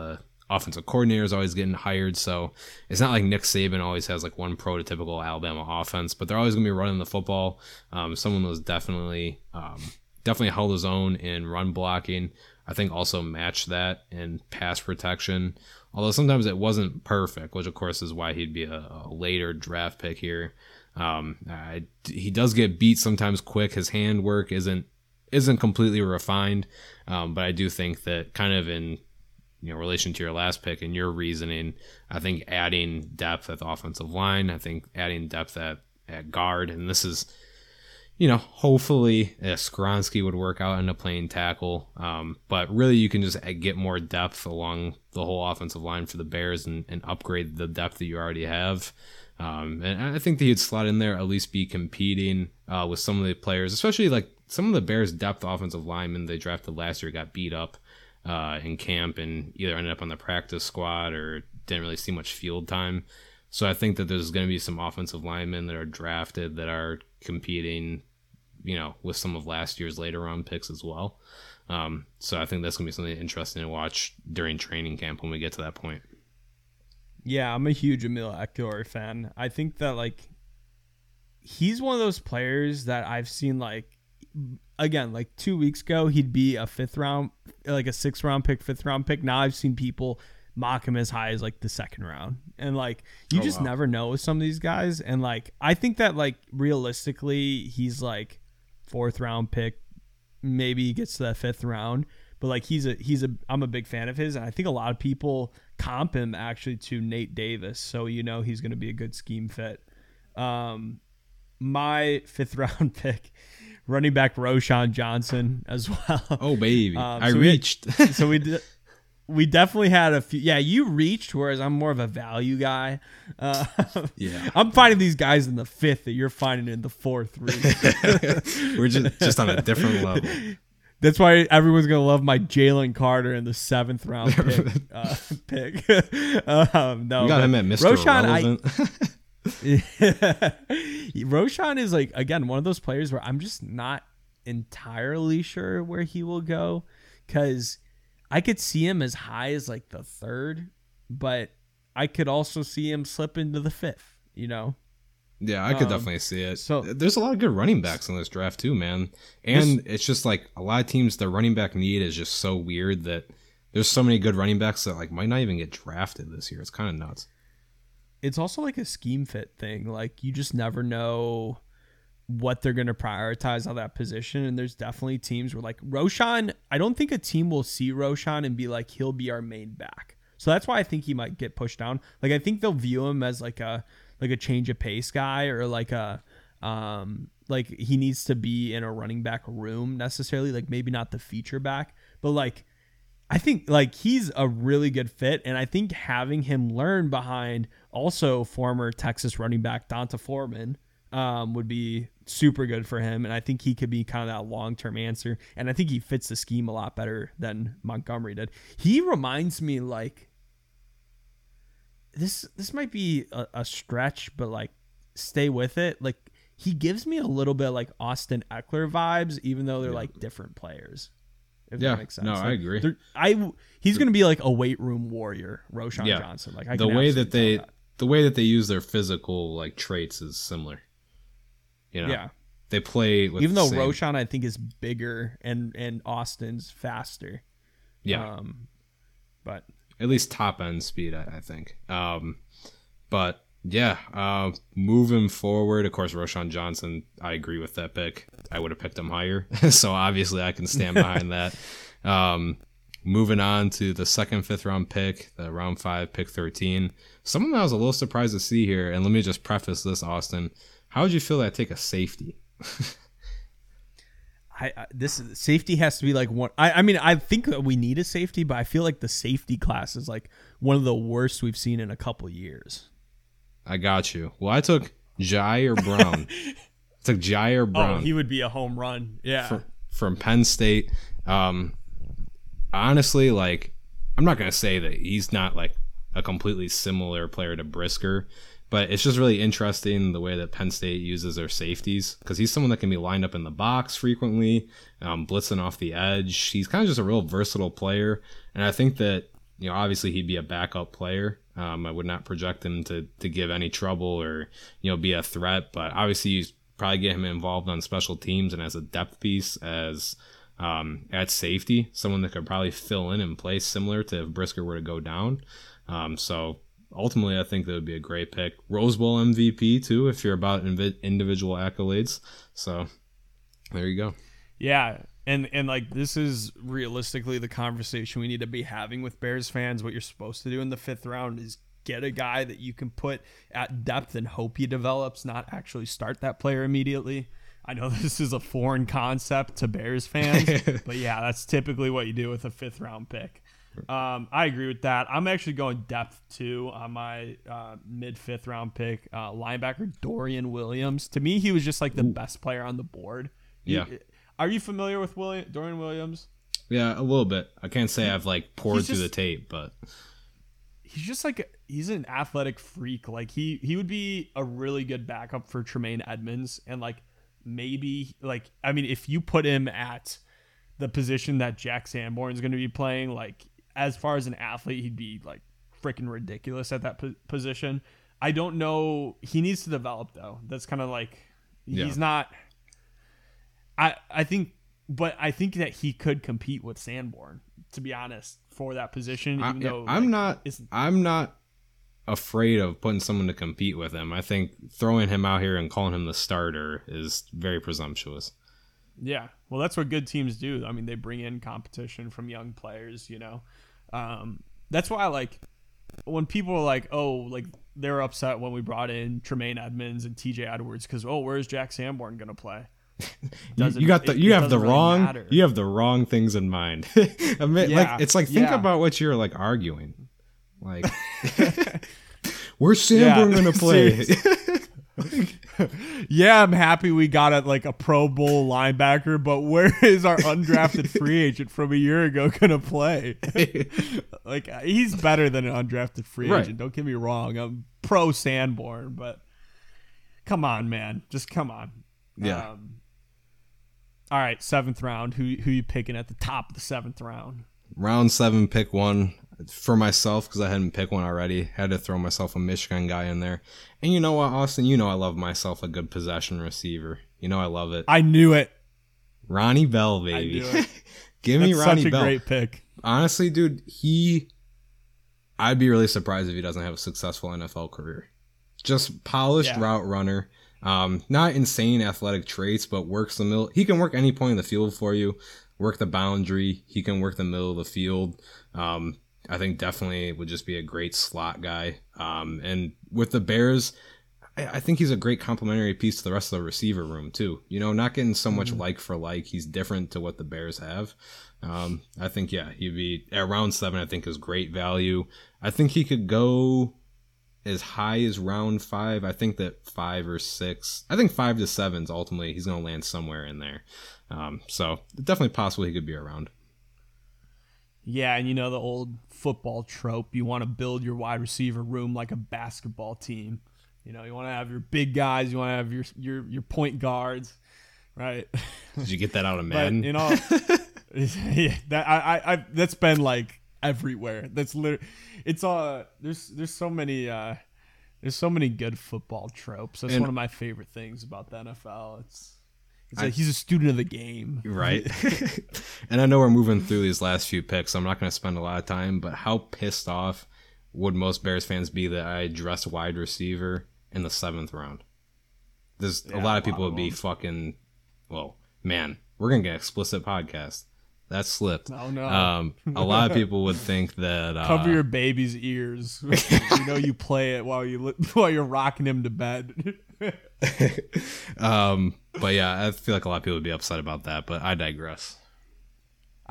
offensive coordinator is always getting hired. So it's not like Nick Saban always has like one prototypical Alabama offense, but they're always going to be running the football. Someone was definitely held his own in run blocking. I think also matched that in pass protection, although sometimes it wasn't perfect, which of course is why he'd be a later draft pick here. He does get beat sometimes quick. His hand work isn't completely refined, but I do think that kind of in relation to your last pick and your reasoning, I think adding depth at the offensive line, I think adding depth at guard, and this is, hopefully Skoronski would work out in a playing tackle, but really you can just get more depth along the whole offensive line for the Bears and upgrade the depth that you already have. And I think that he'd slot in there, at least be competing with some of the players, especially like some of the Bears' depth offensive linemen they drafted last year got beat up in camp and either ended up on the practice squad or didn't really see much field time. So I think that there's going to be some offensive linemen that are drafted that are competing, with some of last year's later round picks as well. So I think that's going to be something interesting to watch during training camp when we get to that point. Yeah, I'm a huge Emil Ekiwari fan. I think that, he's one of those players that I've seen, again, 2 weeks ago, he'd be a sixth-round pick. Now I've seen people mock him as high as, the second round. And, you just never know with some of these guys. And, I think that, realistically, he's, fourth-round pick. Maybe he gets to that fifth round. But, I'm a big fan of his, and I think a lot of people comp him actually to Nate Davis, so he's going to be a good scheme fit. My fifth-round pick, running back Roschon Johnson as well. Oh, baby. We definitely had a few. Yeah, you reached, whereas I'm more of a value guy. Yeah, I'm finding these guys in the fifth that you're finding in the fourth. We're just on a different level. That's why everyone's going to love my Jalen Carter in the seventh round pick. No, you got him at Mr. Roschon, Roschon is again, one of those players where I'm just not entirely sure where he will go, because I could see him as high as the third, but I could also see him slip into the fifth, Yeah, I could definitely see it. So there's a lot of good running backs in this draft too, man. And it's just a lot of teams, their running back need is just so weird that there's so many good running backs that might not even get drafted this year. It's kind of nuts. It's also a scheme fit thing. You just never know what they're going to prioritize on that position. And there's definitely teams where Roschon, I don't think a team will see Roschon and be he'll be our main back. So that's why I think he might get pushed down. I think they'll view him as a change of pace guy, or he needs to be in a running back room necessarily, maybe not the feature back, but I think he's a really good fit. And I think having him learn behind also former Texas running back Donta Foreman would be super good for him. And I think he could be kind of that long-term answer. And I think he fits the scheme a lot better than Montgomery did. He reminds me this might be a stretch, but stay with it. He gives me a little bit Austin Eckler vibes, even though they're different players. If that makes sense. No, I agree. He's going to be a weight room warrior, Roschon Johnson. The way that they use their physical traits is similar. Yeah. They play with, even though Roschon I think is bigger and Austin's faster. Yeah. But at least top end speed, I think. But yeah, moving forward, of course, Roschon Johnson, I agree with that pick. I would have picked him higher. So obviously I can stand behind that. Moving on to the second fifth round pick, the round 5 pick 13. Someone that I was a little surprised to see here. And let me just preface this, Austin. How would you feel that take a safety? Safety has to be one. I think that we need a safety, but I feel the safety class is one of the worst we've seen in a couple years. I got you. Well, I took Jaire Brown. Oh, he would be a home run. Yeah. From Penn State. Honestly, I'm not going to say that he's not a completely similar player to Brisker, but it's just really interesting the way that Penn State uses their safeties, because he's someone that can be lined up in the box frequently, blitzing off the edge. He's kind of just a real versatile player, and I think that you know, obviously he'd be a backup player. I would not project him to give any trouble or, you know, be a threat. But obviously you probably get him involved on special teams and as a depth piece as at safety, someone that could probably fill in and play similar to if Brisker were to go down. So ultimately, I think that would be a great pick. Rose Bowl MVP, too, if you're about individual accolades. So there you go. Yeah. And like, this is realistically the conversation we need to be having with Bears fans. What you're supposed to do in the fifth round is get a guy that you can put at depth and hope he develops, not actually start that player immediately. I know this is a foreign concept to Bears fans, but yeah, that's typically what you do with a fifth round pick. I agree with that. I'm actually going depth too on my mid-fifth round pick, linebacker Dorian Williams. To me, he was just like the best player on the board. Yeah. Are you familiar with Dorian Williams? Yeah, a little bit. I can't say I've like poured through the tape, but he's just like, he's an athletic freak. Like he would be a really good backup for Tremaine Edmonds. And like, maybe like, I mean, if you put him at the position that Jack Sanborn's going to be playing, like as far as an athlete, he'd be like freaking ridiculous at that position. I don't know. He needs to develop though. That's kind of like, he's not, I think that he could compete with Sanborn, to be honest, for that position. I'm not afraid of putting someone to compete with him. I think throwing him out here and calling him the starter is very presumptuous. Yeah, well, that's what good teams do. I mean, they bring in competition from young players. You know, that's why I like when people are like, "Oh, like." They're upset when we brought in Tremaine Edmonds and TJ Edwards because where's Jack Sanborn gonna play? You have the wrong things in mind. I mean, like it's like think about what you're like arguing. Like where's Sanborn gonna play? Yeah, I'm happy we got at like a Pro Bowl linebacker, but where is our undrafted free agent from a year ago gonna play? Like he's better than an undrafted free agent. Don't get me wrong. I'm pro Sanborn, but come on, man. Just come on. Yeah. All right, 7th round. Who you picking at the top of the 7th round? Round 7, pick 1. For myself, because I hadn't picked one already, had to throw myself a Michigan guy in there. And you know what, Austin? You know I love myself a good possession receiver. You know I love it. I knew it. Ronnie Bell, baby. I knew it. Give me Ronnie Bell. That's such a great pick. Honestly, dude, I'd be really surprised if he doesn't have a successful NFL career. Just polished route runner. Not insane athletic traits, but works the middle. He can work any point in the field for you. Work the boundary. He can work the middle of the field. I think definitely would just be a great slot guy. And with the Bears, I think he's a great complementary piece to the rest of the receiver room too. You know, not getting so much like for like. He's different to what the Bears have. I think, he'd be at round 7, I think is great value. I think he could go as high as round 5. I think that 5 or 6, I think 5 to 7 is ultimately he's going to land somewhere in there. So definitely possible he could be around. Yeah, and you know the old football trope. You want to build your wide receiver room like a basketball team. You know, you want to have your big guys. You want to have your point guards, right? Did you get that out of Madden? But, you know, that's been like everywhere. That's literally, it's all there's so many good football tropes. That's one of my favorite things about the NFL. It's like he's a student of the game. Right. And I know we're moving through these last few picks, so I'm not going to spend a lot of time, but how pissed off would most Bears fans be that I addressed wide receiver in the 7th round? There's a lot of people would be fucking, well, man, we're going to get an explicit podcast. That slipped. Oh, no. A lot of people would think that... cover your baby's ears. You know you play it while you're rocking him to bed. But yeah, I feel like a lot of people would be upset about that, but I digress.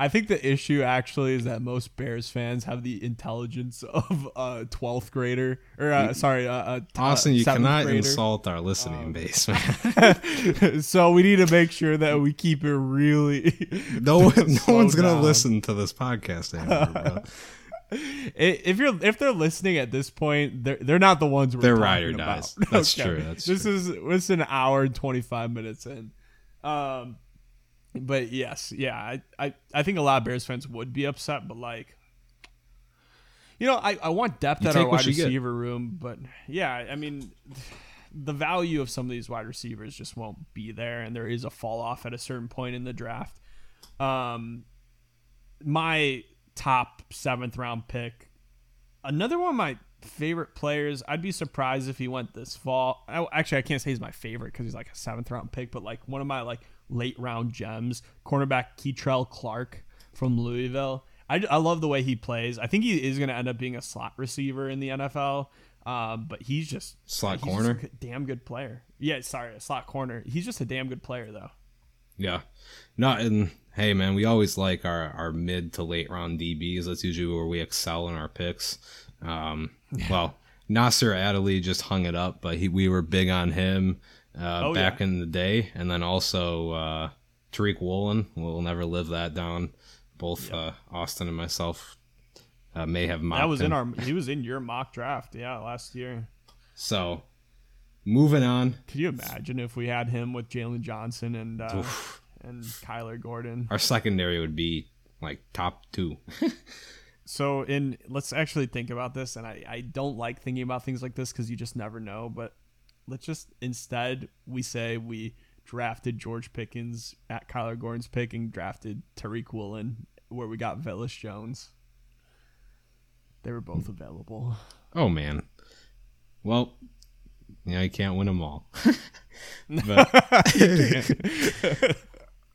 I think the issue actually is that most Bears fans have the intelligence of a 12th grader, or Austin, you cannot insult our listening base, man. So we need to make sure that we keep it really. No one's gonna listen to this podcast anymore. If they're listening at this point, they're not the ones we're talking ride or dies. About. That's okay. True. This is an hour and 25 minutes in. But yes, I think a lot of Bears fans would be upset, but like You know, I want depth at our wide receiver room, but yeah, I mean, the value of some of these wide receivers just won't be there, and there is a fall off at a certain point in the draft. My top 7th round pick, another one of my favorite players. I'd be surprised if he went this fall. Actually, I can't say he's my favorite because he's like a 7th round pick, but like one of my like late round gems, cornerback Keitrell Clark from Louisville. I love the way he plays. I think he is going to end up being a slot receiver in the NFL, but he's just slot corner. Just a damn good player. Yeah, sorry, a slot corner. He's just a damn good player, though. Yeah, not in. Hey, man, we always like our mid to late round DBs. That's usually where we excel in our picks. Well, Nasir Adderley just hung it up, but we were big on him back in the day, and then also Tariq Woolen. We'll never live that down. Both Austin and myself may have mocked him. He was in your mock draft, last year. So, moving on. Could you imagine if we had him with Jaylon Johnson and Kyler Gordon? Our secondary would be like top 2. So, let's actually think about this, and I don't like thinking about things like this because you just never know, but let's just instead we say we drafted George Pickens at Kyler Gordon's pick and drafted Tariq Woolen where we got Felix Jones. They were both available. Oh, man. Well, you can't win them all.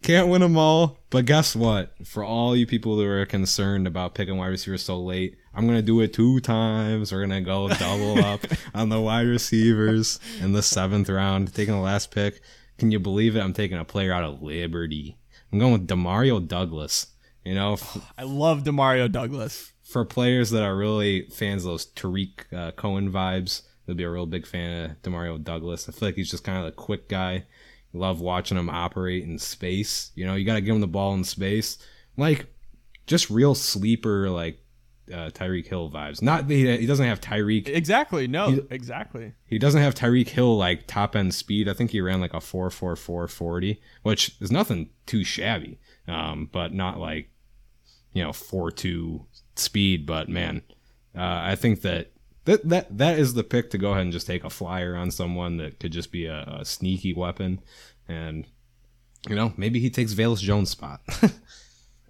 Can't win them all, but guess what? For all you people that are concerned about picking wide receivers so late, I'm going to do it 2 times. We're going to go double up on the wide receivers in the 7th round, taking the last pick. Can you believe it? I'm taking a player out of Liberty. I'm going with DeMario Douglas. You know, I love DeMario Douglas. For players that are really fans of those Tariq Cohen vibes, they'll be a real big fan of DeMario Douglas. I feel like he's just kind of a quick guy. Love watching him operate in space. You know, you got to give him the ball in space. Like, just real sleeper, like, Tyreek Hill vibes. Not that he doesn't have Tyreek. Exactly. No, exactly. He doesn't have Tyreek Hill, like, top-end speed. I think he ran, like, a 4.44 40, which is nothing too shabby, but not, like, 4.2 speed. But, man, I think that is the pick to go ahead and just take a flyer on someone that could just be a sneaky weapon. And, maybe he takes Velus Jones' spot.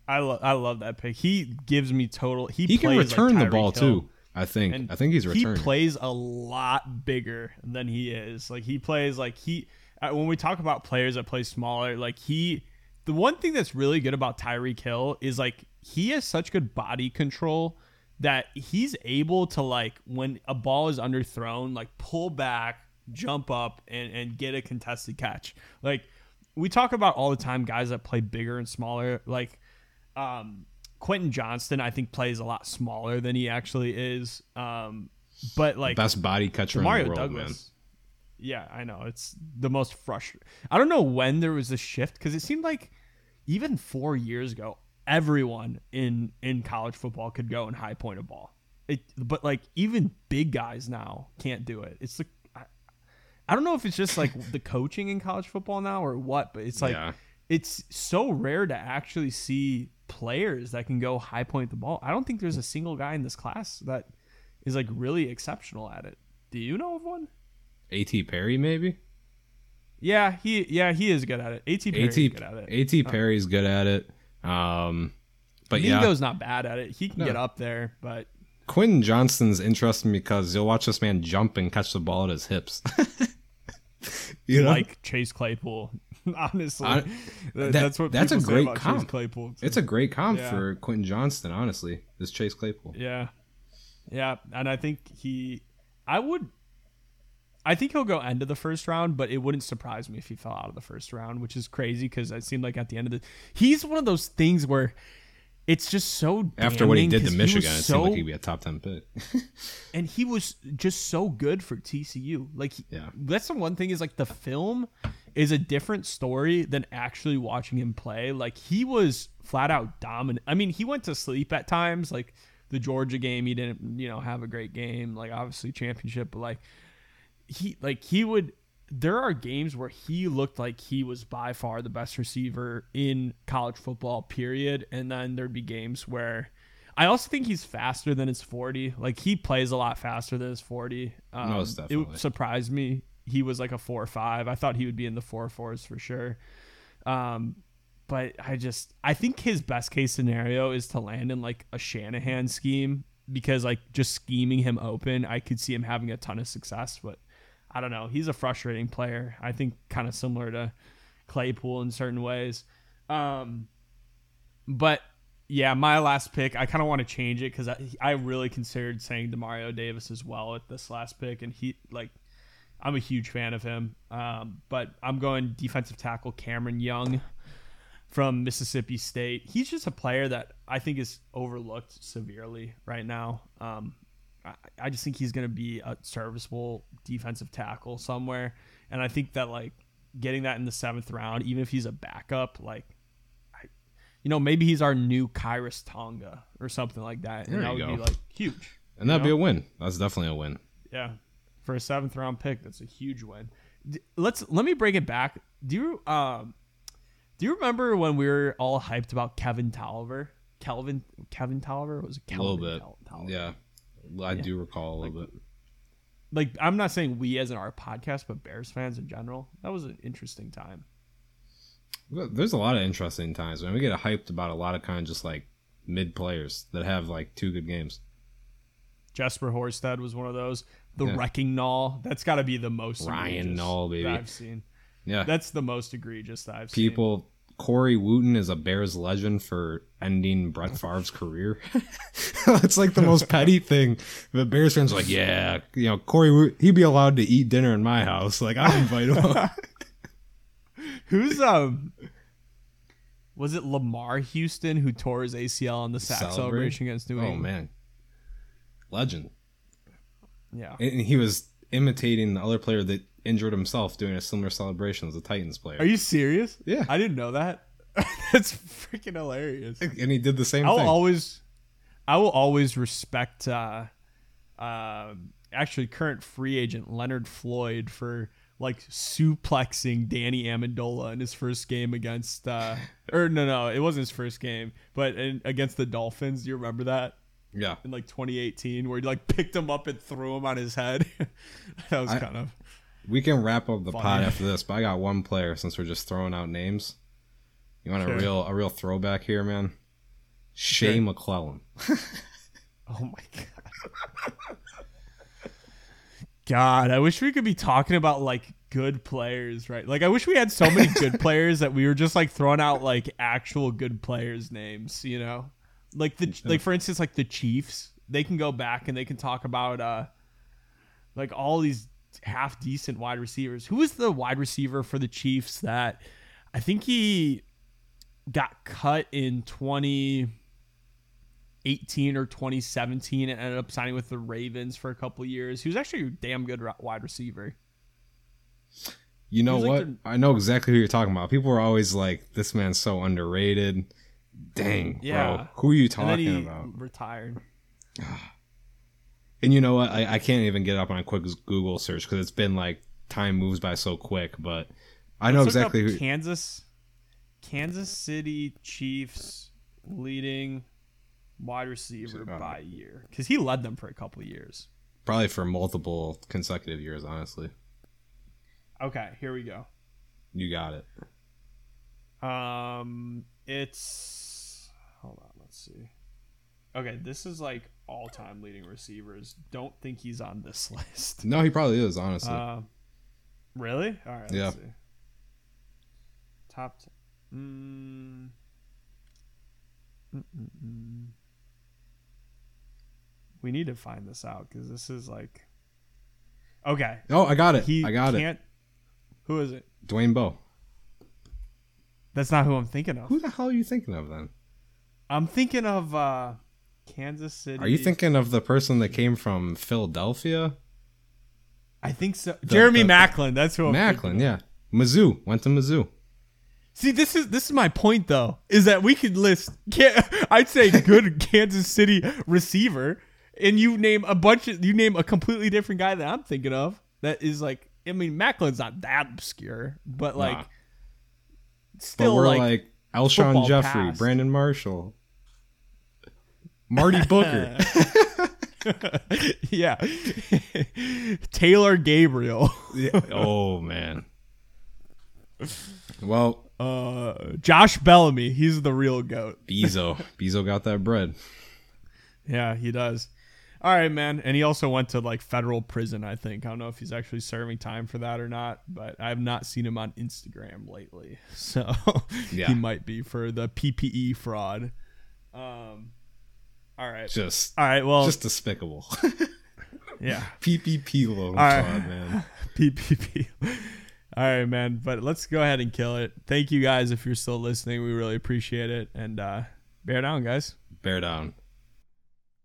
I love that pick. He gives me total. He can return like the ball, Hill, too, I think. And I think he's returning. He plays a lot bigger than he is. Like, he plays like he – when we talk about players that play smaller, like he – the one thing that's really good about Tyreek Hill is, like, he has such good body control – that he's able to, like, when a ball is underthrown, like, pull back, jump up, and get a contested catch. Like, we talk about all the time guys that play bigger and smaller. Like, Quentin Johnston, I think, plays a lot smaller than he actually is. But, like, best body catcher in the world, Douglas, man. Yeah, I know. It's the most frustrating. I don't know when there was a shift, because it seemed like even 4 years ago, everyone in college football could go and high point a ball, but like even big guys now can't do it. It's like I don't know if it's just like the coaching in college football now or what, but it's like it's so rare to actually see players that can go high point the ball. I don't think there's a single guy in this class that is like really exceptional at it. Do you know of one? A.T. Perry, maybe. Yeah, he is good at it. A.T. Perry is good at it. A.T. Perry's good at it. But Mingo's not bad at it. He can get up there, but Quentin Johnston's interesting because you'll watch this man jump and catch the ball at his hips. Like Chase Claypool. Honestly, that's a great comp. Claypool, it's a great comp for Quentin Johnston. Honestly, is Chase Claypool. Yeah, and I think I think he'll go end of the 1st round, but it wouldn't surprise me if he fell out of the 1st round, which is crazy because it seemed like at the end of he's one of those things where it's just so damning. After what he did to Michigan, it seemed like he'd be a top 10 pick. And he was just so good for TCU. Like, that's the one thing is like the film is a different story than actually watching him play. Like, he was flat out dominant. I mean, he went to sleep at times. Like, the Georgia game, he didn't, have a great game. Like, obviously championship, but like, there are games where he looked like he was by far the best receiver in college football, period. And then there'd be games where I also think he's faster than his 40. Like, he plays a lot faster than his 40. Most definitely. It surprised me. He was like a 4.5. I thought he would be in the 4.4s for sure. But I think his best case scenario is to land in like a Shanahan scheme, because like just scheming him open, I could see him having a ton of success. But I don't know. He's a frustrating player. I think kind of similar to Claypool in certain ways. But yeah, my last pick, I kind of want to change it because I really considered saying DeMario Davis as well at this last pick. And he, like, I'm a huge fan of him. But I'm going defensive tackle Cameron Young from Mississippi State. He's just a player that I think is overlooked severely right now. I just think he's going to be a serviceable defensive tackle somewhere. And I think that, like, getting that in the 7th round, even if he's a backup, like, maybe he's our new Kairos Tonga or something like that. And that would be like huge. And that'd be a win. That's definitely a win. Yeah. For a 7th round pick, that's a huge win. Let me bring it back. Do you remember when we were all hyped about Kevin Tolliver? Kevin Tolliver? Was it Calvin? A little bit. Tolliver? Yeah. I do recall a little bit. Like, I'm not saying we as in our podcast, but Bears fans in general. That was an interesting time. There's a lot of interesting times, man. We get hyped about a lot of kind of just like mid players that have like 2 good games. Jesper Horsted was one of those. Wrecking Knoll. That's got to be the most Ryan Knoll, baby. That I've seen. Yeah, that's the most egregious that I've seen. Corey Wooten is a Bears legend for ending Brett Favre's career. It's like the most petty thing. The Bears fans are like, yeah, Corey Wooten, he'd be allowed to eat dinner in my house. Like, I'll invite him. Who's was it Lamar Houston who tore his ACL on the sack celebration against New England? Oh man, legend. Yeah, and he was imitating the other player that injured himself doing a similar celebration as a Titans player. Are you serious? Yeah, I didn't know that. That's freaking hilarious. And he did the same thing. I will always respect. Actually, current free agent Leonard Floyd for, like, suplexing Danny Amendola in his first game against it wasn't his first game, but against the Dolphins. Do you remember that? Yeah. In like 2018, where he like picked him up and threw him on his head. That was kind of. We can wrap up the pod after this, but I got one player since we're just throwing out names. You want a real throwback here, man? Shea McClellan. Oh my god. God, I wish we could be talking about like good players, right? Like, I wish we had so many good players that we were just like throwing out like actual good players' names, Like for instance, like the Chiefs, they can go back and they can talk about like all these half decent wide receivers. Who was the wide receiver for the Chiefs that I think he got cut in 2018 or 2017 and ended up signing with the Ravens for a couple years? He was actually a damn good wide receiver. You know what? I know exactly who you're talking about. People are always like, this man's so underrated. Dang, yeah. Bro. Who are you talking about? Retired. And you know what? I can't even get up on a quick Google search because it's been like time moves by so quick, but I know exactly who. Kansas City Chiefs leading wide receiver by year, because he led them for a couple of years, probably for multiple consecutive years, honestly. Okay, here we go. You got it. It's, hold on, let's see. Okay, this is like all-time leading receivers. Don't think he's on this list. No, he probably is, honestly. Really? All right, let's see. Top 10. We need to find this out because this is like, okay. Oh, I got it. I got it. Who is it? Dwayne Bowe. That's not who I'm thinking of. Who the hell are you thinking of then? I'm thinking of Kansas City. Are you thinking of the person that came from Philadelphia? I think so. Jeremy Maclin. That's who I'm thinking of. Yeah. Mizzou. Went to Mizzou. See, this is my point, though, is that we could list, I'd say, good Kansas City receiver, and you name a completely different guy that I'm thinking of. That is like, I mean, Macklin's not that obscure, but like, still, but we're like Alshon Jeffrey, Brandon Marshall. Marty Booker. Yeah. Taylor Gabriel. Yeah. Oh, man. Well, Josh Bellamy. He's the real GOAT. Bezo got that bread. Yeah, he does. All right, man. And he also went to like federal prison, I think. I don't know if he's actually serving time for that or not, but I have not seen him on Instagram lately. So yeah. He might be for the PPE fraud. All right. Just despicable. Yeah. PPP loan fraud, man. PPP. All right, man. But let's go ahead and kill it. Thank you guys if you're still listening. We really appreciate it. And bear down, guys. Bear down.